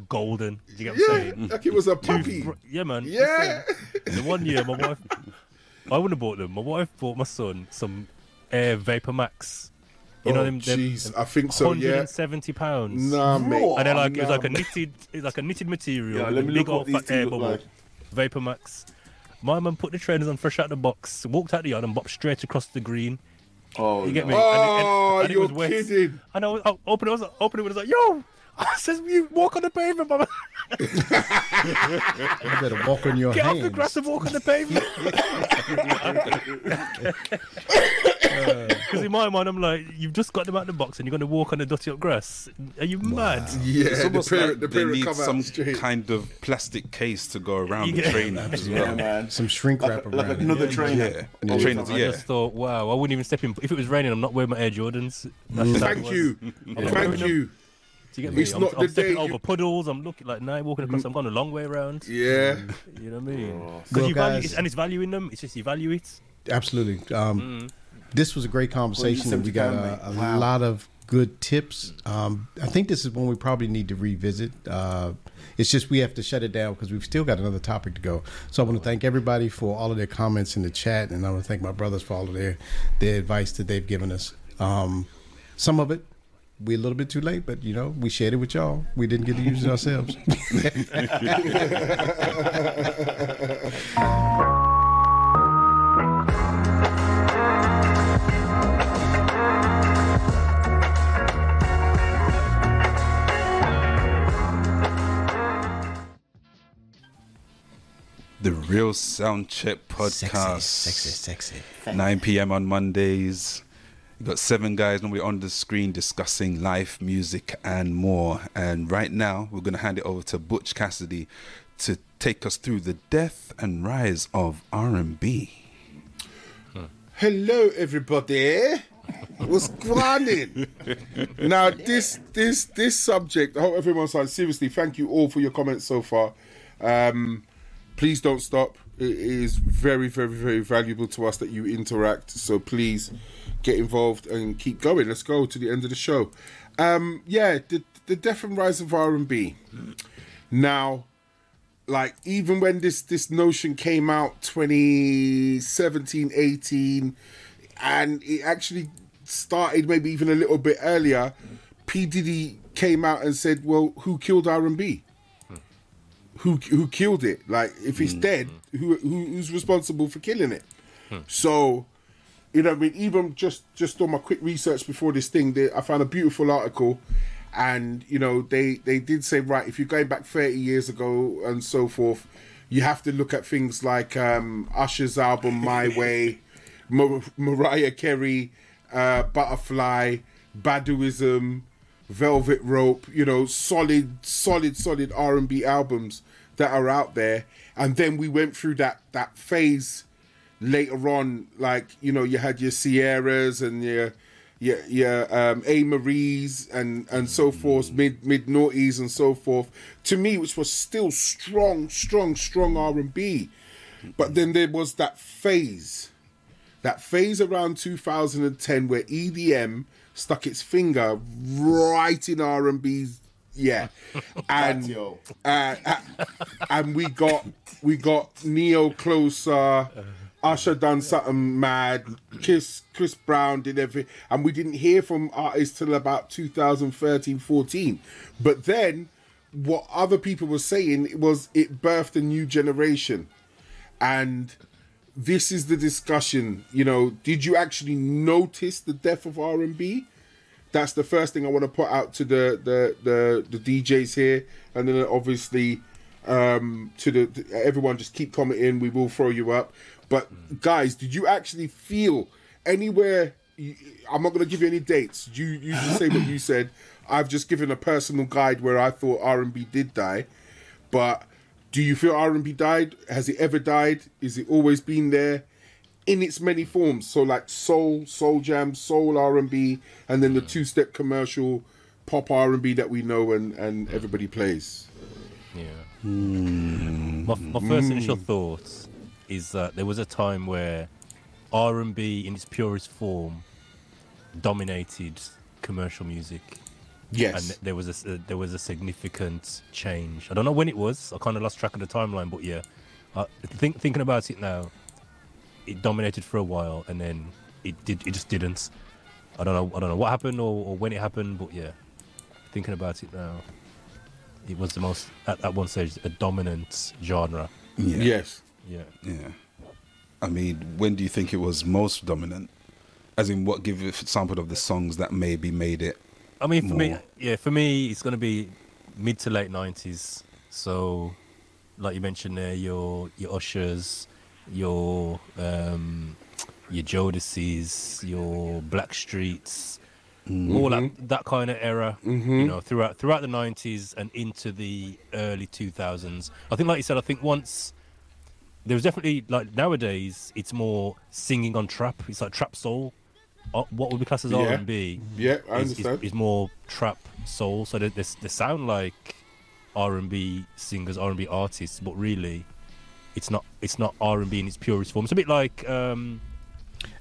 golden. Do you get what I'm saying? Like it was a puppy. Dude, yeah, man. Yeah. The one year, my wife, I wouldn't have bought them. My wife bought my son some Air Vapor Max. You know them? Jeez, I think so. £170. Nah, mate. And then like it's like a knitted, material. Yeah, let me look at these air bubble. Like. Vapor Max. My mum put the trainers on fresh out the box, walked out the yard and bopped straight across the green. Oh, you get me? Oh, you're kidding. And I opened it, I was like, yo! I says, you walk on the pavement, mama. You better walk on your hands. Get off the grass and walk on the pavement. Because in my mind, I'm like, you've just got them out of the box and you're going to walk on the dirty up grass. Are you mad? Yeah, they need some kind of plastic case to go around the trainer as well. Yeah, man. Some shrink wrap around. Like another trainer. Yeah. Yeah. I just thought, wow, I wouldn't even step in. If it was raining, I'm not wearing my Air Jordans. Thank you. Thank you. You get me? It's I'm stepping over puddles. I'm looking like now walking across. I'm going a long way around. Yeah, you know what I mean. Because you value it, and it's valuing them. It's just you value it. Absolutely. This was a great conversation. We got a lot of good tips. I think this is one we probably need to revisit. It's just we have to shut it down because we've still got another topic to go. So I want to thank everybody for all of their comments in the chat, and I want to thank my brothers for all of their advice that they've given us. Some of it. We're a little bit too late, but you know, we shared it with y'all. We didn't get to use it ourselves. The Real Soundcheck Podcast. Sexy. 9 p.m. on Mondays. We've got seven guys normally on the screen discussing life, music, and more. And right now, we're going to hand it over to Butch Cassidy to take us through the death and rise of R&B. Hello, everybody. What's grinding? Now, this subject, I hope everyone's on. Seriously, thank you all for your comments so far. Please don't stop. It is very, very, very valuable to us that you interact. So please get involved and keep going. Let's go to the end of the show. The death and rise of R&B. Now, like, even when this notion came out 2017, 18, and it actually started maybe even a little bit earlier, P. Diddy came out and said, well, who killed R&B? Who killed it? Like, if it's dead, who's responsible for killing it? So, you know what I mean? Even just on my quick research before this thing, I found a beautiful article, and, you know, they did say, right, if you're going back 30 years ago and so forth, you have to look at things like Usher's album, My Way, Mariah Carey, Butterfly, Baduism, Velvet Rope, you know, solid R&B albums that are out there. And then we went through that phase later on, like, you know, you had your Sierras and your A. Marie's and so forth, mid noughties and so forth, to me, which was still strong R&B. But then there was that phase around 2010 where EDM stuck its finger right in R&B's, yeah, and and we got Neo Closer, Usher done something mad, Chris Brown did everything, and we didn't hear from artists till about 2013-14. But then, what other people were saying was it birthed a new generation, and this is the discussion, you know, did you actually notice the death of R&B? That's the first thing I want to put out to the DJs here, and then obviously to everyone, just keep commenting, we will throw you up. But guys, did you actually feel anywhere? I'm not going to give you any dates. You just say what you said. I've just given a personal guide where I thought R&B did die, but do you feel R&B died? Has it ever died? Is it always been there in its many forms? So like soul jam, soul R&B, and then the two-step commercial pop R&B that we know and everybody plays. Yeah. My first initial thought is that there was a time where R&B in its purest form dominated commercial music. Yes, and there was a significant change. I don't know when it was. I kind of lost track of the timeline, but yeah, thinking about it now, it dominated for a while, and then it just didn't. I don't know what happened or when it happened, but yeah, thinking about it now, it was the most at one stage a dominant genre. Yeah. Yes. Yeah. Yeah. I mean, when do you think it was most dominant? As in, what give a sample of the songs that maybe made it? I mean, for me, it's going to be mid to late 90s. So, like you mentioned there, your Ushers, your Jodeci's, your Blackstreets, all that kind of era, you know, throughout the 90s and into the early 2000s. I think, like you said, once there was definitely, like nowadays, it's more singing on trap. It's like trap soul. What would be classed as R&B? Yeah, I understand. Is more trap soul, so they sound like R&B singers, R&B artists, but really, it's not R&B in its purest form. It's a bit like I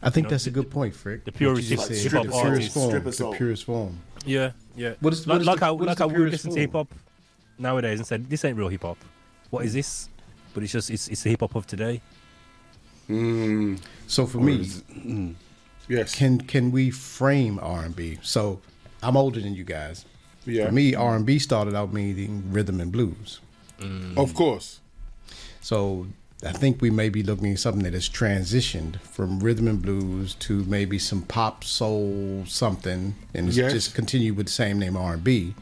think that's a good point, Frick. The purest hip hop artist, the purest form. Yeah, yeah. Like how we would listen to hip hop nowadays and said this ain't real hip hop. What is this? But it's just it's the hip hop of today. So for me. Yes. Can we frame R&B? So, I'm older than you guys. Yeah. For me, R&B started out meaning rhythm and blues. Of course. So, I think we may be looking at something that has transitioned from rhythm and blues to maybe some pop, soul, something, and just continue with the same name, R&B.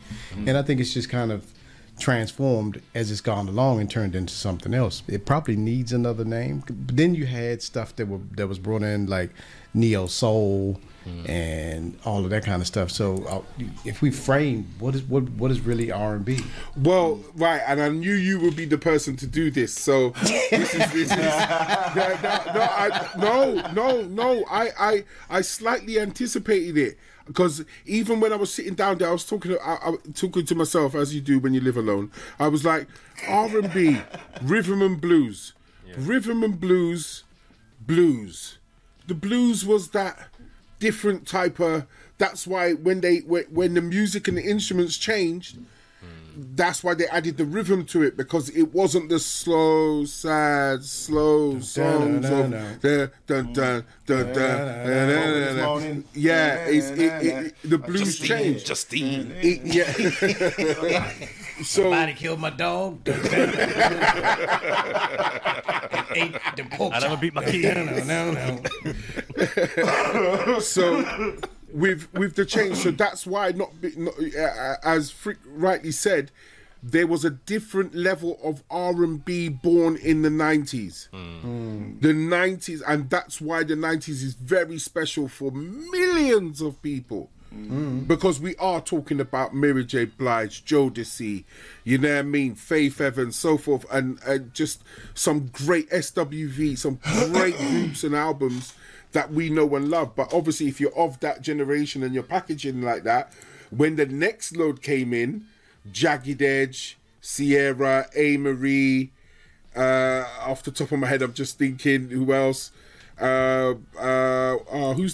And I think it's just kind of transformed as it's gone along and turned into something else. It probably needs another name. But then you had stuff that was brought in like neo soul, and all of that kind of stuff. So if we frame what is really R&B? Well, right, and I knew you would be the person to do this. So this is I slightly anticipated it. Because even when I was sitting down there, I was talking to myself, as you do when you live alone. I was like, R&B, rhythm and blues. Yeah. Rhythm and blues. The blues was that different type of... That's why when the music and the instruments changed, that's why they added the rhythm to it, because it wasn't the slow, sad, slow songs of the yeah, it the blues changed. Justine, yeah. Somebody killed my dog. Ate the pork. I never beat my kid. No. So. With the change, so that's why as Frick rightly said, there was a different level of R&B born in the 90s. The 90s, and that's why the 90s is very special for millions of people. Because we are talking about Mary J. Blige, Jodeci, you know what I mean, Faith Evans, so forth, and just some great SWV, some great groups and albums that we know and love. But obviously, if you're of that generation and you're packaging like that, when the next load came in, Jagged Edge, Sierra, A-Marie, off the top of my head, I'm just thinking, who else? Who's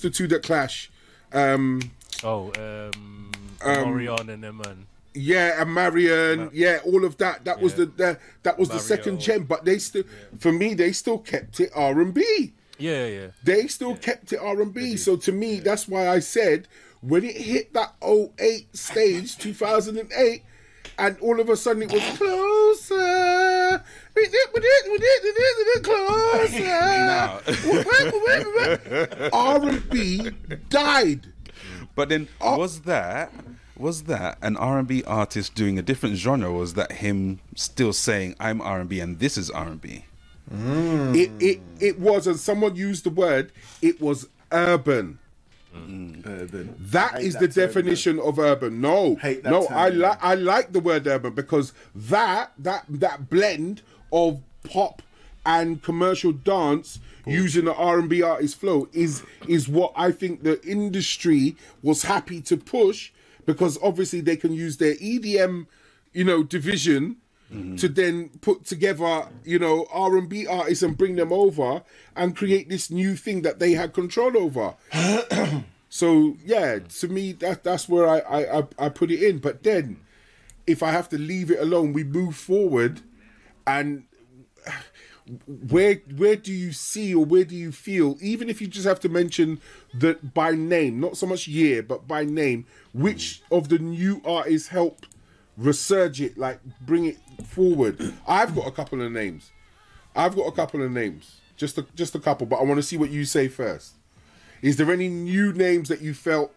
the two that clash? Marion and them, man. Yeah, and Marion. Yeah, all of that. That was the second gen. But they still, for me, they still kept it R&B. Yeah. They still kept it R&B. So to me, that's why I said, when it hit that 08 stage, 2008, and all of a sudden it was closer. Closer. R&B died. But then was that an R&B artist doing a different genre, or was that him still saying, I'm R&B and this is R&B? It was, and someone used the word, it was urban. Urban. That is the definition of urban. I like the word urban, because that blend of pop and commercial dance using the R&B artist flow is what I think the industry was happy to push, because obviously they can use their EDM, division. To then put together, R&B artists and bring them over and create this new thing that they had control over. So, yeah, to me, that's where I put it in. But then, if I have to leave it alone, we move forward, and where do you see, or where do you feel, even if you just have to mention that by name, not so much year, but by name, which of the new artists helped resurge it, like bring it forward? I've got a couple of names, just a couple, but I want to see what you say first. Is there any new names that you felt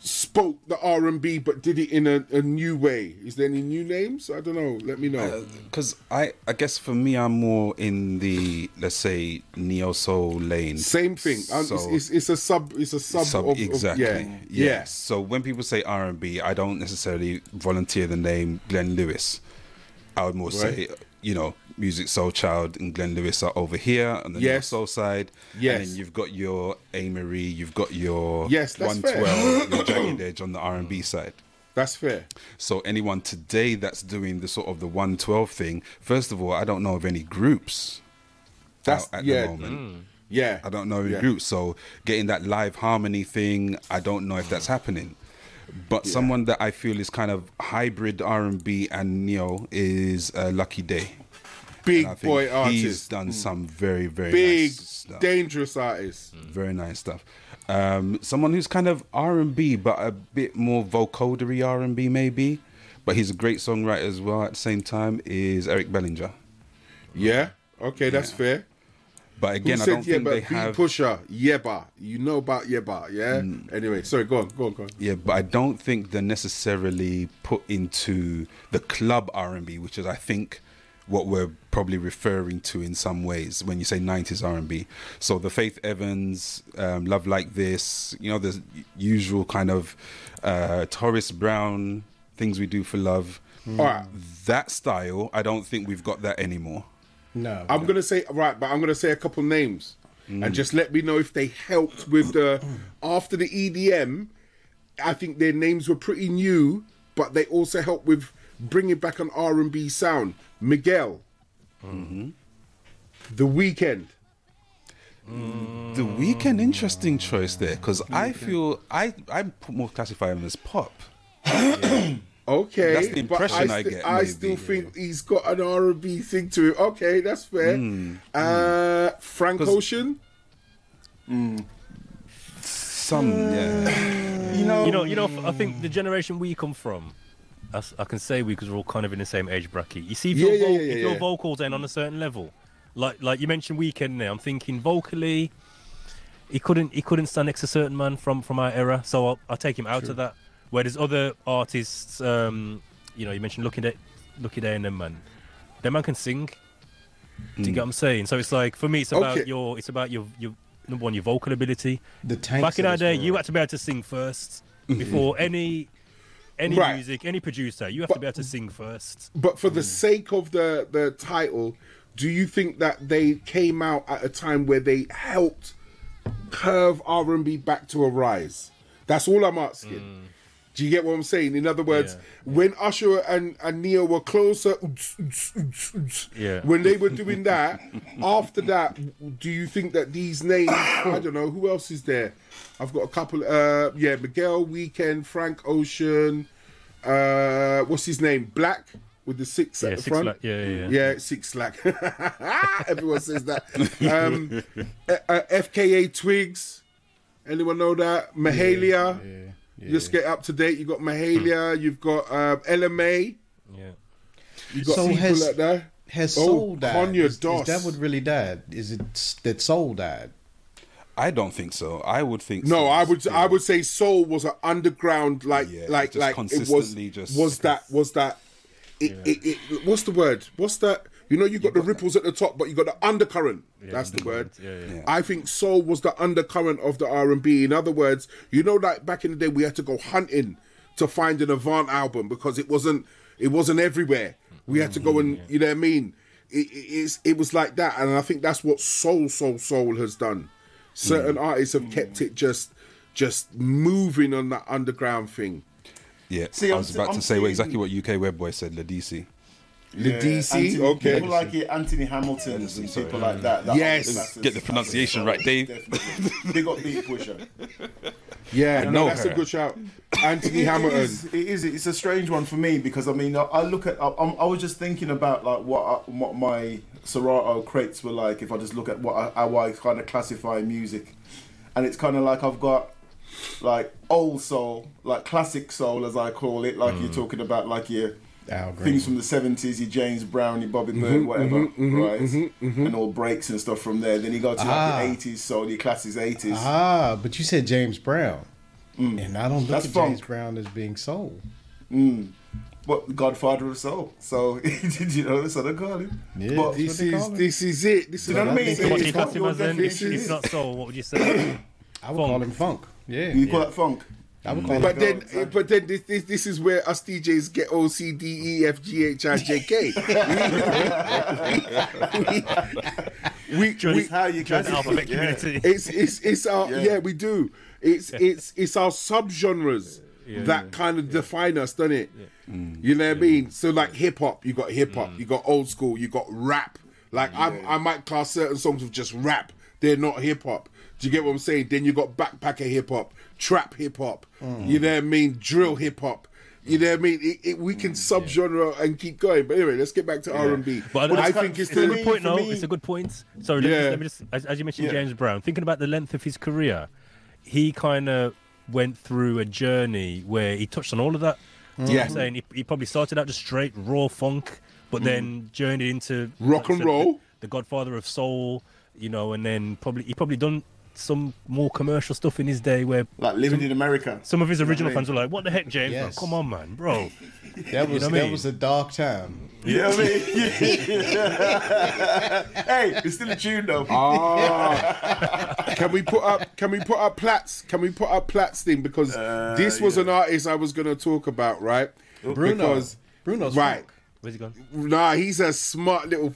spoke the R&B but did it in a new way? Is there any new names? I don't know, let me know, because I guess for me, I'm more in the, let's say, neo soul lane. Same thing. So it's a sub of, exactly, of, yeah. So when people say R&B, I don't necessarily volunteer the name Glenn Lewis. I would more say Music Soul Child and Glenn Lewis are over here on the soul side. Yes. And then you've got your A-Marie, you've got your 112, your Jagged Edge on the R&B side. That's fair. So anyone today that's doing the sort of the 112 thing, first of all, I don't know of any groups at the moment. Yeah. I don't know any groups. So getting that live harmony thing, I don't know if that's happening. But someone that I feel is kind of hybrid R&B and neo is Lucky Day. Big boy artist. He's done some very, very big, nice stuff. Dangerous artist. Very nice stuff. Someone who's kind of R&B, but a bit more vocodery R&B maybe. But he's a great songwriter as well at the same time, is Eric Bellinger. Yeah. Okay, that's fair. But again, I don't think they have... Pusher, Yeba. You know about Yeba, yeah? Anyway, sorry, go on. Yeah, but I don't think they're necessarily put into the club R&B, which is, I think... what we're probably referring to in some ways when you say 90s R&B. So the Faith Evans, Love Like This, you know, the usual kind of Taurus Brown, Things We Do for Love. Right. That style, I don't think we've got that anymore. No. I'm going to say, right, but I'm going to say a couple names. And just let me know if they helped with the... After the EDM, I think their names were pretty new, but they also helped with bringing back an R&B sound. Miguel. Mm-hmm. The Weeknd. Mm-hmm. The Weeknd, interesting choice there, because I feel... I more classify him as pop. Yeah. Okay. That's the impression I get. I still think he's got an R&B thing to him. Okay, that's fair. Frank Ocean? Some, yeah. You know, I think the generation we come from, I can say we, because we're all kind of in the same age bracket. You see, if your vocals ain't on a certain level, like you mentioned Weeknd there, I'm thinking vocally, he couldn't stand next to a certain man from our era, so I'll take him out of that. Where there's other artists, you know, you mentioned Lucky Day and them man can sing. Do you get what I'm saying? So it's like, for me, it's about your number one, your vocal ability. Back in our day, you had to be able to sing first before any music, any producer. You have to be able to sing first. But for the sake of the title, do you think that they came out at a time where they helped curve R&B back to a rise? That's all I'm asking. Do you get what I'm saying? In other words, when Usher and Neo were closer, when they were doing that, after that, do you think that these names, I don't know, who else is there? I've got a couple, Miguel, Weeknd, Frank Ocean, what's his name? Black with the six at the front. Black. Yeah, Six Slack. Everyone says that. FKA Twigs. Anyone know that? Mahalia. Yeah. Just get up to date. You've got Mahalia, you've got LMA. Yeah. You've got so people like that. Has soul died? Is that what really died? Is it that soul died? I don't think so. I would think no, so. I would say soul was an underground like consistently it was that what's the word? What's that? You know, you've got the ripples at the top, but you got the undercurrent. Yeah, that's the word. Yeah. I think soul was the undercurrent of the R&B. In other words, you know, like back in the day, we had to go hunting to find an Avant album because it wasn't everywhere. We had to go and, you know what I mean? It was like that. And I think that's what soul has done. Certain artists have kept it just moving on that underground thing. Yeah, see, I was about to say exactly what UK Webboy said, Ladisi. Ladisi, okay. People like Anthony Hamilton and people like that. Yes, get the pronunciation right, Dave. They got Big Pusher. Yeah, no, that's a good shout. Anthony Hamilton. It's a strange one for me because I mean, I was just thinking about like what my Serato crates were like if I just look at how I kind of classify music, and it's kind of like I've got like old soul, like classic soul as I call it, like you're talking about like your things from the 70s, your James Brown, your Bobby Byrne, whatever, right? And all breaks and stuff from there. Then you go to like the 80s, so your classics 80s. But you said James Brown. And I don't look at James Brown as being soul. But Godfather of Soul. So, you know, that's what I call him. Yeah, but this is it. This is what I mean. It's not soul, what would you say? I would call him funk. Yeah. You call that funk? But then this is where us DJs get O C D E F G H I J K. We how you join the alphabet community. It's our we do. It's our subgenres that kind of define us, doesn't it? Yeah. You know what I mean? So like hip hop, you got hip hop, you got old school, you got rap. Like I might class certain songs with just rap. They're not hip hop. Do you get what I'm saying? Then you got backpacker hip hop, trap hip hop, you know what I mean? Drill hip hop, you know what I mean? We can subgenre and keep going. But anyway, let's get back to R&B. But I think it's a good point. No, it's a good point. So let me just as you mentioned, James Brown. Thinking about the length of his career, he kind of went through a journey where he touched on all of that. You know what I'm saying? He probably started out just straight raw funk, but then journeyed into rock and roll, the Godfather of Soul. You know, and then probably he done some more commercial stuff in his day where... Like living in America. Some of his original fans were like, what the heck, James? Yes. Like, come on, man, bro. that was a dark time. You know what I mean? Hey, it's still a tune, though. Oh. Can we put up Platts? Can we put up Platts thing? Because this was an artist I was going to talk about, right? Bruno's right. Where's he gone? Nah, he's a smart little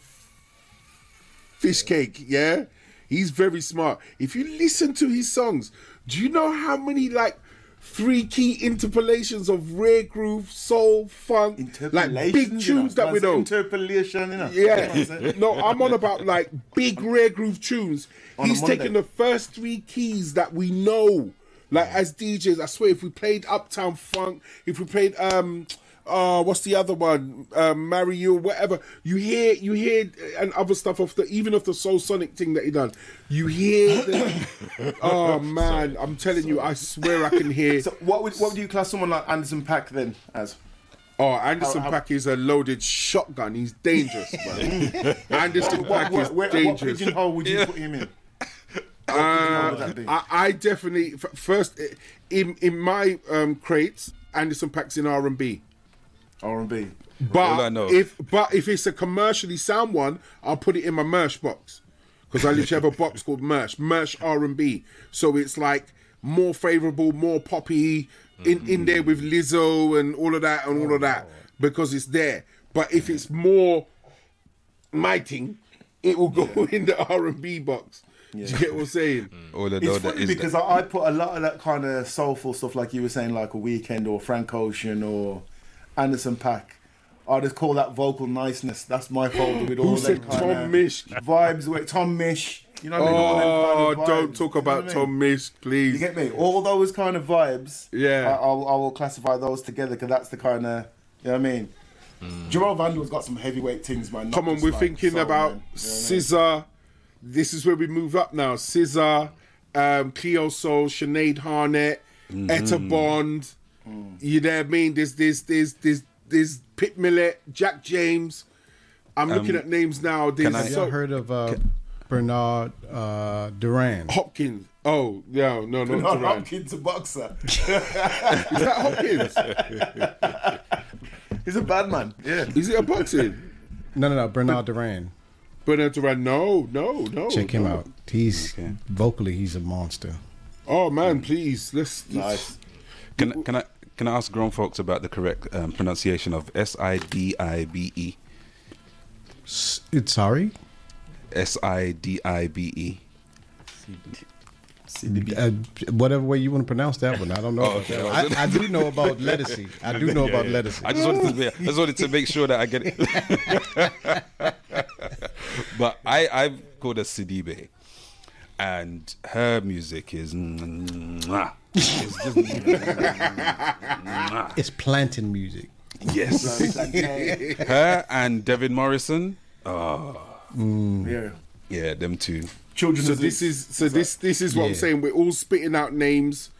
fish cake, yeah? He's very smart. If you listen to his songs, do you know how many, like, 3 key interpolations of rare groove, soul, funk, like big tunes that we know? Interpolation, yeah. No, I'm on about, like, big rare groove tunes. He's taken the first 3 keys that we know. Like, as DJs, I swear, if we played Uptown Funk, if we played... what's the other one? Mario, whatever. You hear, and other stuff even of the Soul Sonic thing that he done. You hear the... Oh, man, I'm telling you, I swear I can hear... So what would you class someone like Anderson .Paak then as? Oh, Anderson .Paak is a loaded shotgun. He's dangerous, man. Anderson .Paak is dangerous. What pigeonhole would you put him in? I definitely... First, in my crates, Anderson .Paak's in R&B. R&B. But if it's a commercially sound one, I'll put it in my merch box, because I literally have a box called merch R&B. So it's like more favorable, more poppy in there with Lizzo and all of that and all of that, because it's there. But if it's more my thing, it will go in the R&B box. Yeah. Do you get what I'm saying? It's funny because I put a lot of that kind of soulful stuff, like you were saying, like a Weeknd or Frank Ocean or Anderson .Paak. I just call that vocal niceness. That's my folder with all them kind Tom Misch vibes. Tom Misch, you know what I mean? All kind of don't talk about Tom Misch, please. You get me? All those kind of vibes. Yeah, I will classify those together, because that's the kind of, you know what I mean. Jerome Vandal's got some heavyweight things, man. Come on, we're like thinking soul, about, you know, SZA. This is where we move up now. SZA, Cleo Soul, Sinead Harnett, Etta Bond. You know what I mean? There's Pip Millet, Jack James. I'm looking at names now. Have you heard of Bernard Duran? Hopkins. Oh, yeah, no, Bernard not Duran. Hopkins, a boxer. Is that Hopkins? He's a bad man. Yeah. Is it a boxing? No, Bernard Duran. Bernard Duran, no. Check him out. Vocally, he's a monster. Oh, man, please. Nice. Can I ask grown folks about the correct pronunciation of S-I-D-I-B-E? It's sorry? S-I-D-I-B-E. Whatever way you want to pronounce that one, I don't know. Okay. I do know about lettucey. I do know about lettucey. I just wanted to make sure that I get it. But I've called her Sidibe, and her music is... It's planting music. Yes. Her and Devin Morrison. Yeah, them two. Children. So this is what I'm saying. We're all spitting out names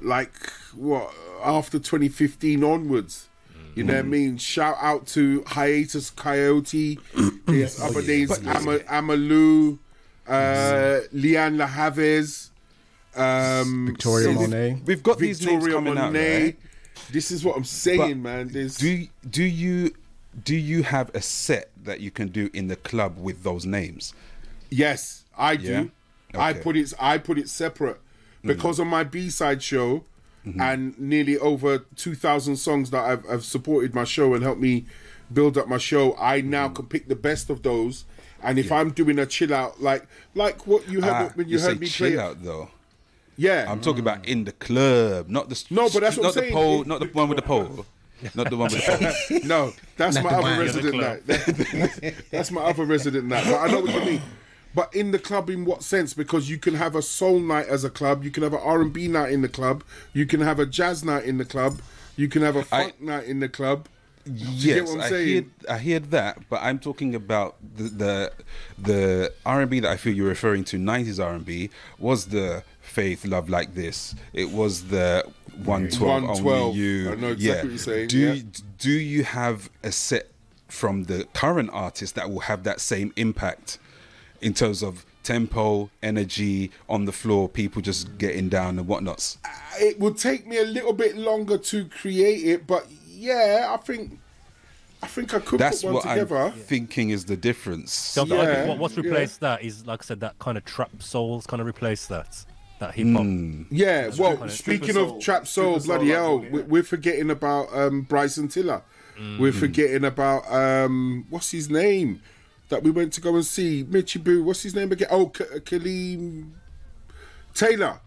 like what after 2015 onwards. You know what I mean? Shout out to Hiatus Coyote. There's other names, Amalou, Leanne LaHaves. Victoria Monet. We've got these names coming out, right? This is what I'm saying, man. Do you have a set that you can do in the club with those names? Yes, I do. Okay. I put it separate because on my B-side show and nearly over 2,000 songs that I've supported my show and helped me build up my show. I now can pick the best of those, and if I'm doing a chill out like what you heard when you heard me play chill out though. Yeah, I'm talking about in the club, not the but that's what I'm saying. Pole, not the one with the pole, not the one with the pole. No, that's my other resident night. That's my other resident night. But I know what you mean. But in the club, in what sense? Because you can have a soul night as a club, you can have an R&B night in the club, you can have a jazz night in the club, you can have a funk night in the club. Yes, I hear that, but I'm talking about the R&B that I feel you're referring to. 90s R&B was the Faith, Love Like This. It was the 112 Only You. I know exactly what you're saying. Do you have a set from the current artist that will have that same impact in terms of tempo, energy on the floor, people just getting down and whatnot. It will take me a little bit longer to create it, but yeah, I think I could put one together. That's what I'm thinking is the difference. So yeah, what's replaced that is, like I said, that kind of trap soul's kind of replaced that hip hop. Yeah, that's kind of speaking of trap soul, bloody hell, we're forgetting about Bryson Tiller. Mm. We're forgetting about what's his name that we went to go and see, Mitchie Boo. What's his name again? Oh, Kaleem Taylor,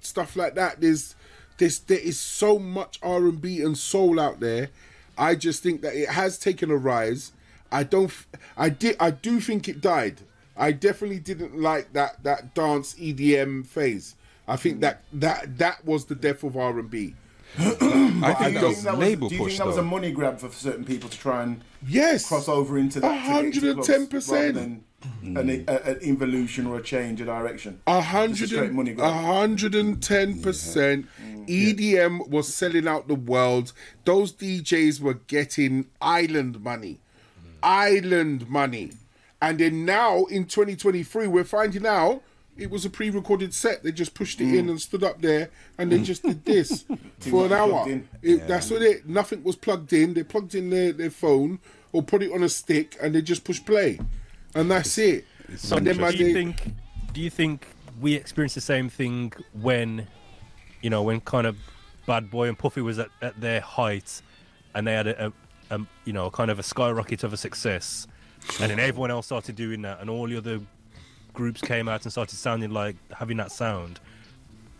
stuff like that. There is so much R&B and soul out there. I just think that it has taken a rise. I do think it died. I definitely didn't like that dance EDM phase. I think that was the death of R&B. Do you think that was a money grab for certain people to try and cross over into that? 110%. An evolution or a change of direction. 110%. EDM was selling out the world. Those DJs were getting island money. And then now in 2023, we're finding out it was a pre-recorded set. They just pushed it in and stood up there, and they just did this for an hour. That's what it. Nothing was plugged in. They plugged in their phone or put it on a stick, and they just pushed play, and that's it. So and then do you think we experienced the same thing when, you know, when kind of Bad Boy and Puffy was at their height, and they had a you know, kind of a skyrocket of a success, and then everyone else started doing that, and all the other groups came out and started sounding like having that sound.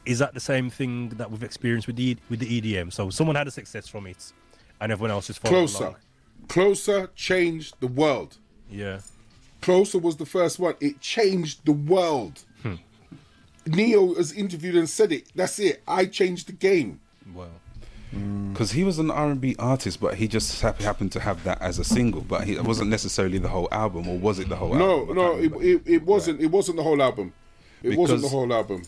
Is that the same thing that we've experienced with the EDM? So someone had a success from it, and everyone else just followed along. Closer changed the world. Yeah, Closer was the first one. It changed the world. Neo has interviewed and said it. That's it. I changed the game. Wow. Because he was an R&B artist, but he just happened to have that as a single. But it wasn't necessarily the whole album, or was it the whole album? No, it wasn't. Right. It wasn't the whole album. It wasn't the whole album.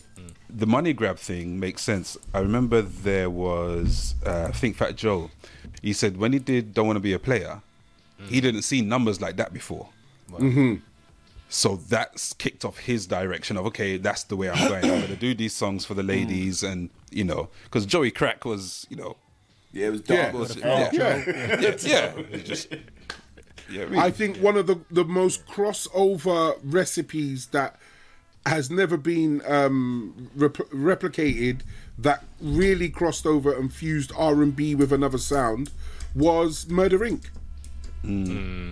The money grab thing makes sense. I remember there was, I think Fat Joe, he said when he did Don't Want to Be a Player, he didn't see numbers like that before. Right. Mm-hmm. So that's kicked off his direction of, okay, that's the way I'm going. I'm going to do these songs for the ladies, and, you know, because Joey Crack was, you know. Yeah, it was dark. I think one of the most crossover recipes that has never been replicated, that really crossed over and fused R&B with another sound, was Murder, Inc. I'm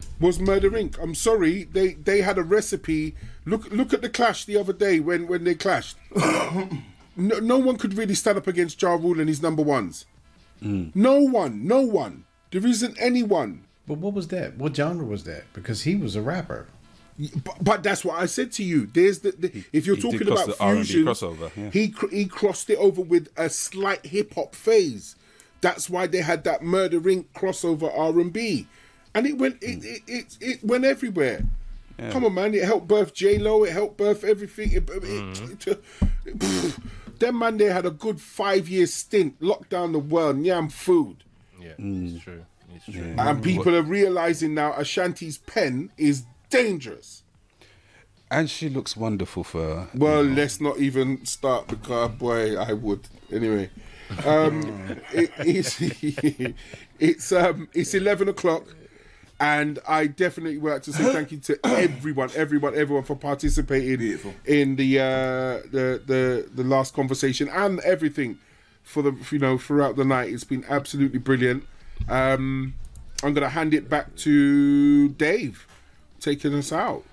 sorry, they had a recipe. Look at the Clash the other day when they clashed. no one could really stand up against Ja Rule and his number ones. No one. There isn't anyone. But what was that? What genre was that? Because he was a rapper. But that's what I said to you. There's if you're talking about fusion, crossover, yeah. He crossed it over with a slight hip hop phase. That's why they had that Murder Inc. crossover R&B. And it went it went everywhere. Yeah. Come on, man! It helped birth J-Lo. It helped birth everything. Them man, they had a good 5-year stint, locked down the world, yam food. Yeah, it's true. It's true. Yeah. And people are realizing now Ashanti's pen is dangerous. And she looks wonderful for her. Well, let's not even start because, boy, I would anyway. It's 11:00. And I definitely would like to say thank you to everyone for participating in the last conversation and everything for the throughout the night. It's been absolutely brilliant. I'm gonna hand it back to Dave, taking us out.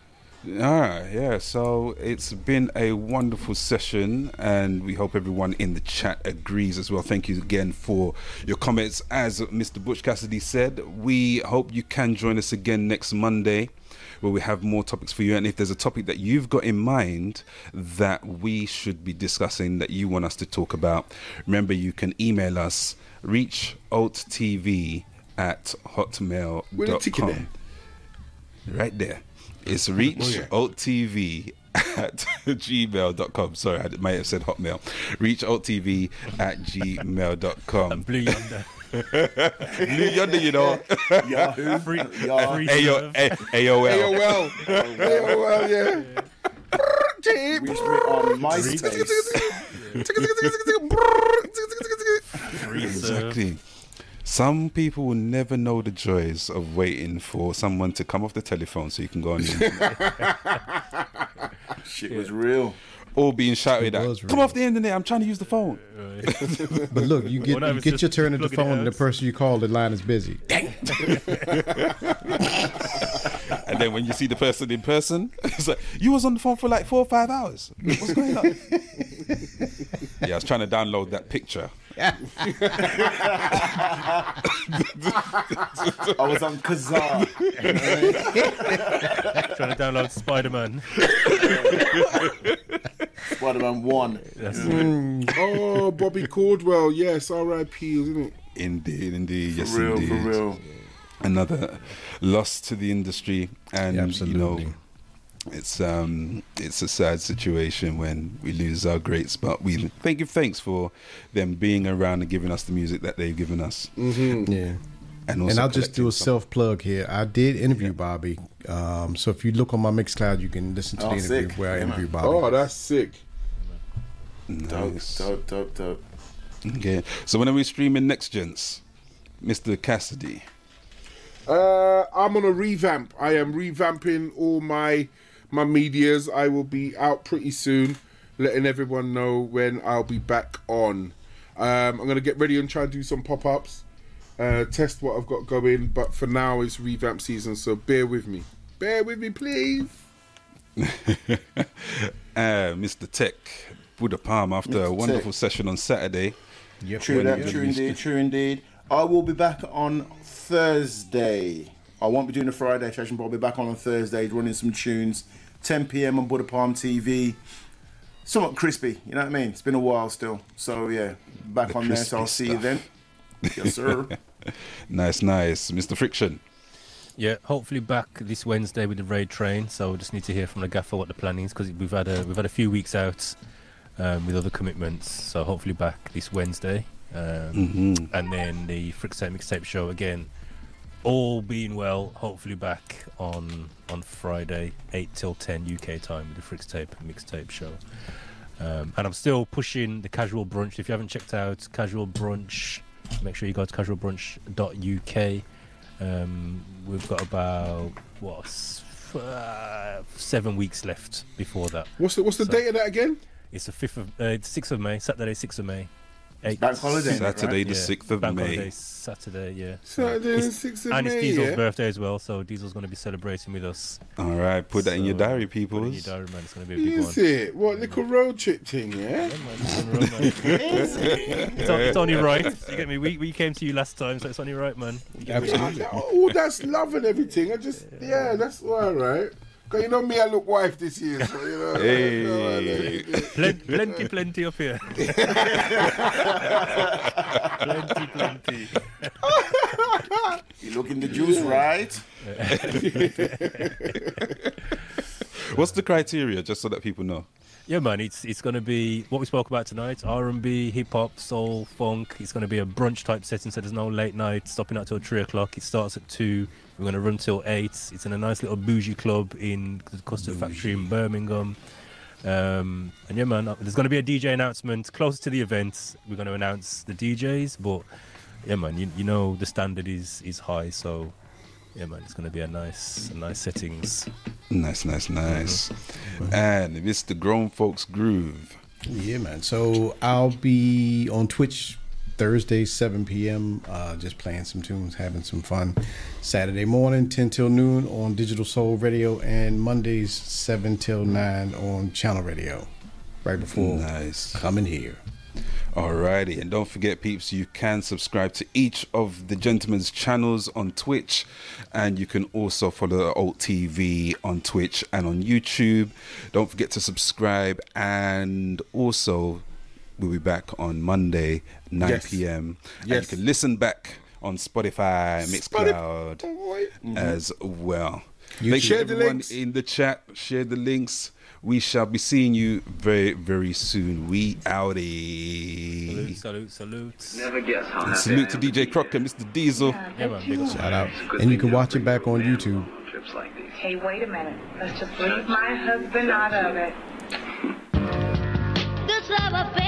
So it's been a wonderful session, and we hope everyone in the chat agrees as well. Thank you again for your comments. As Mr. Butch Cassidy said, we hope you can join us again next Monday, where we have more topics for you. And if there's a topic that you've got in mind that we should be discussing, that you want us to talk about, remember you can email us, reach altTV@hotmail.com. Right there. It's reachalttv@gmail.com. Sorry, I might have said hotmail. Reachalttv@gmail.com. Yo, you know. Yahoo. Free AOL. AOL, yeah. We used to be on MySpace. Exactly. Some people will never know the joys of waiting for someone to come off the telephone so you can go on. Shit was real. All being shouted at. Come off the internet, I'm trying to use the phone. But look, you get your turn at the phone and the person you call, the line is busy. And then when you see the person in person, it's like, you was on the phone for like 4 or 5 hours. What's going on? Yeah, I was trying to download that picture. I was on Kazaa. Trying to download Spider-Man. Spider-Man 1. Oh, Bobby Caldwell. Yes, R.I.P., isn't it? Indeed. Yes, indeed. For real. Another loss to the industry. And, absolutely. You know, it's a sad situation when we lose our greats, but we thanks for them being around and giving us the music that they've given us. Mm-hmm. Yeah. And I'll just do a self-plug here. I did interview Bobby. So if you look on my Mixcloud, you can listen to the interview where I interview Bobby. Oh, that's sick. Nice. Dope. Okay. So when are we streaming next, gents? Mr. Cassidy. I'm on a revamp. I am revamping all my medias. I will be out pretty soon, letting everyone know when I'll be back on. I'm going to get ready and try and do some pop-ups. Test what I've got going, but for now it's revamp season, so bear with me please. Mr. Tech, Buddha Palm, after Mr. a wonderful Tech. Session on Saturday. Yep. True indeed. I will be back on Thursday. I won't be doing a Friday session, but I'll be back on Thursday running some tunes, 10 p.m. on Buddha Palm TV. Somewhat crispy, you know what I mean? It's been a while still, so yeah, back the on there, so I'll see you then. Yes, sir. Nice. Mr. Friction. Yeah, hopefully back this Wednesday with the Raid Train. So we'll just need to hear from the gaffer what the plan is, because we've had a few weeks out with other commitments. So hopefully back this Wednesday, and then the Friction Mixtape Show again. All being well, hopefully back on Friday, 8 till 10 UK time with the Friction Mixtape Show. And I'm still pushing the Casual Brunch. If you haven't checked out Casual Brunch, make sure you go to casualbrunch.uk. We've got about 7 weeks left before that. What's the date of that again? It's the 6th of May, Saturday, 6th of May. Bank holiday. Saturday, right? The 6th of Bank May. Holiday, Saturday, yeah. Saturday, the 6th of May. And it's Diesel's birthday as well, so Diesel's going to be celebrating with us. All right, put that in your diary, people. Put it in your diary, man. It's going to be a big one. Is it? What, little road trip thing, yeah? It's only right. You get me? We came to you last time, so it's only right, man. Absolutely. Oh, that's love and everything. I just, yeah, that's all right. Because you know me, I look wife this year, so you know. Hey. Plenty up here. plenty. You look in the juice, right? What's the criteria, just so that people know? Yeah, man, it's going to be what we spoke about tonight: R&B, hip hop, soul, funk. It's going to be a brunch type setting, so there's no late night stopping out till 3 o'clock. It starts at 2. We're going to run till 8. It's in a nice little bougie club in the Custard Factory in Birmingham. And yeah, man, there's going to be a DJ announcement closer to the event. We're going to announce the DJs, but yeah, man, you know the standard is high, so. Yeah, man, it's going to be a nice settings. Nice. And it's the Grown Folks Groove. Yeah, man. So I'll be on Twitch Thursday, 7 p.m., just playing some tunes, having some fun. Saturday morning, 10 till noon on Digital Soul Radio, and Mondays, 7 till 9 on Channel Radio, right before coming here. Alrighty, and don't forget, peeps, you can subscribe to each of the gentlemen's channels on Twitch, and you can also follow Alt TV on Twitch and on YouTube. Don't forget to subscribe, and also we'll be back on Monday, 9 p.m. And you can listen back on Spotify, Mixcloud as well. Share the links in the chat. Share the links. We shall be seeing you very, very soon. We outie. Salute, salute, salute. Never guess how. And salute to DJ Croc and Mr. Diesel. Shout out. And you can watch it back on YouTube. Like these. Hey, wait a minute. Let's just leave my husband out of it. This love affair.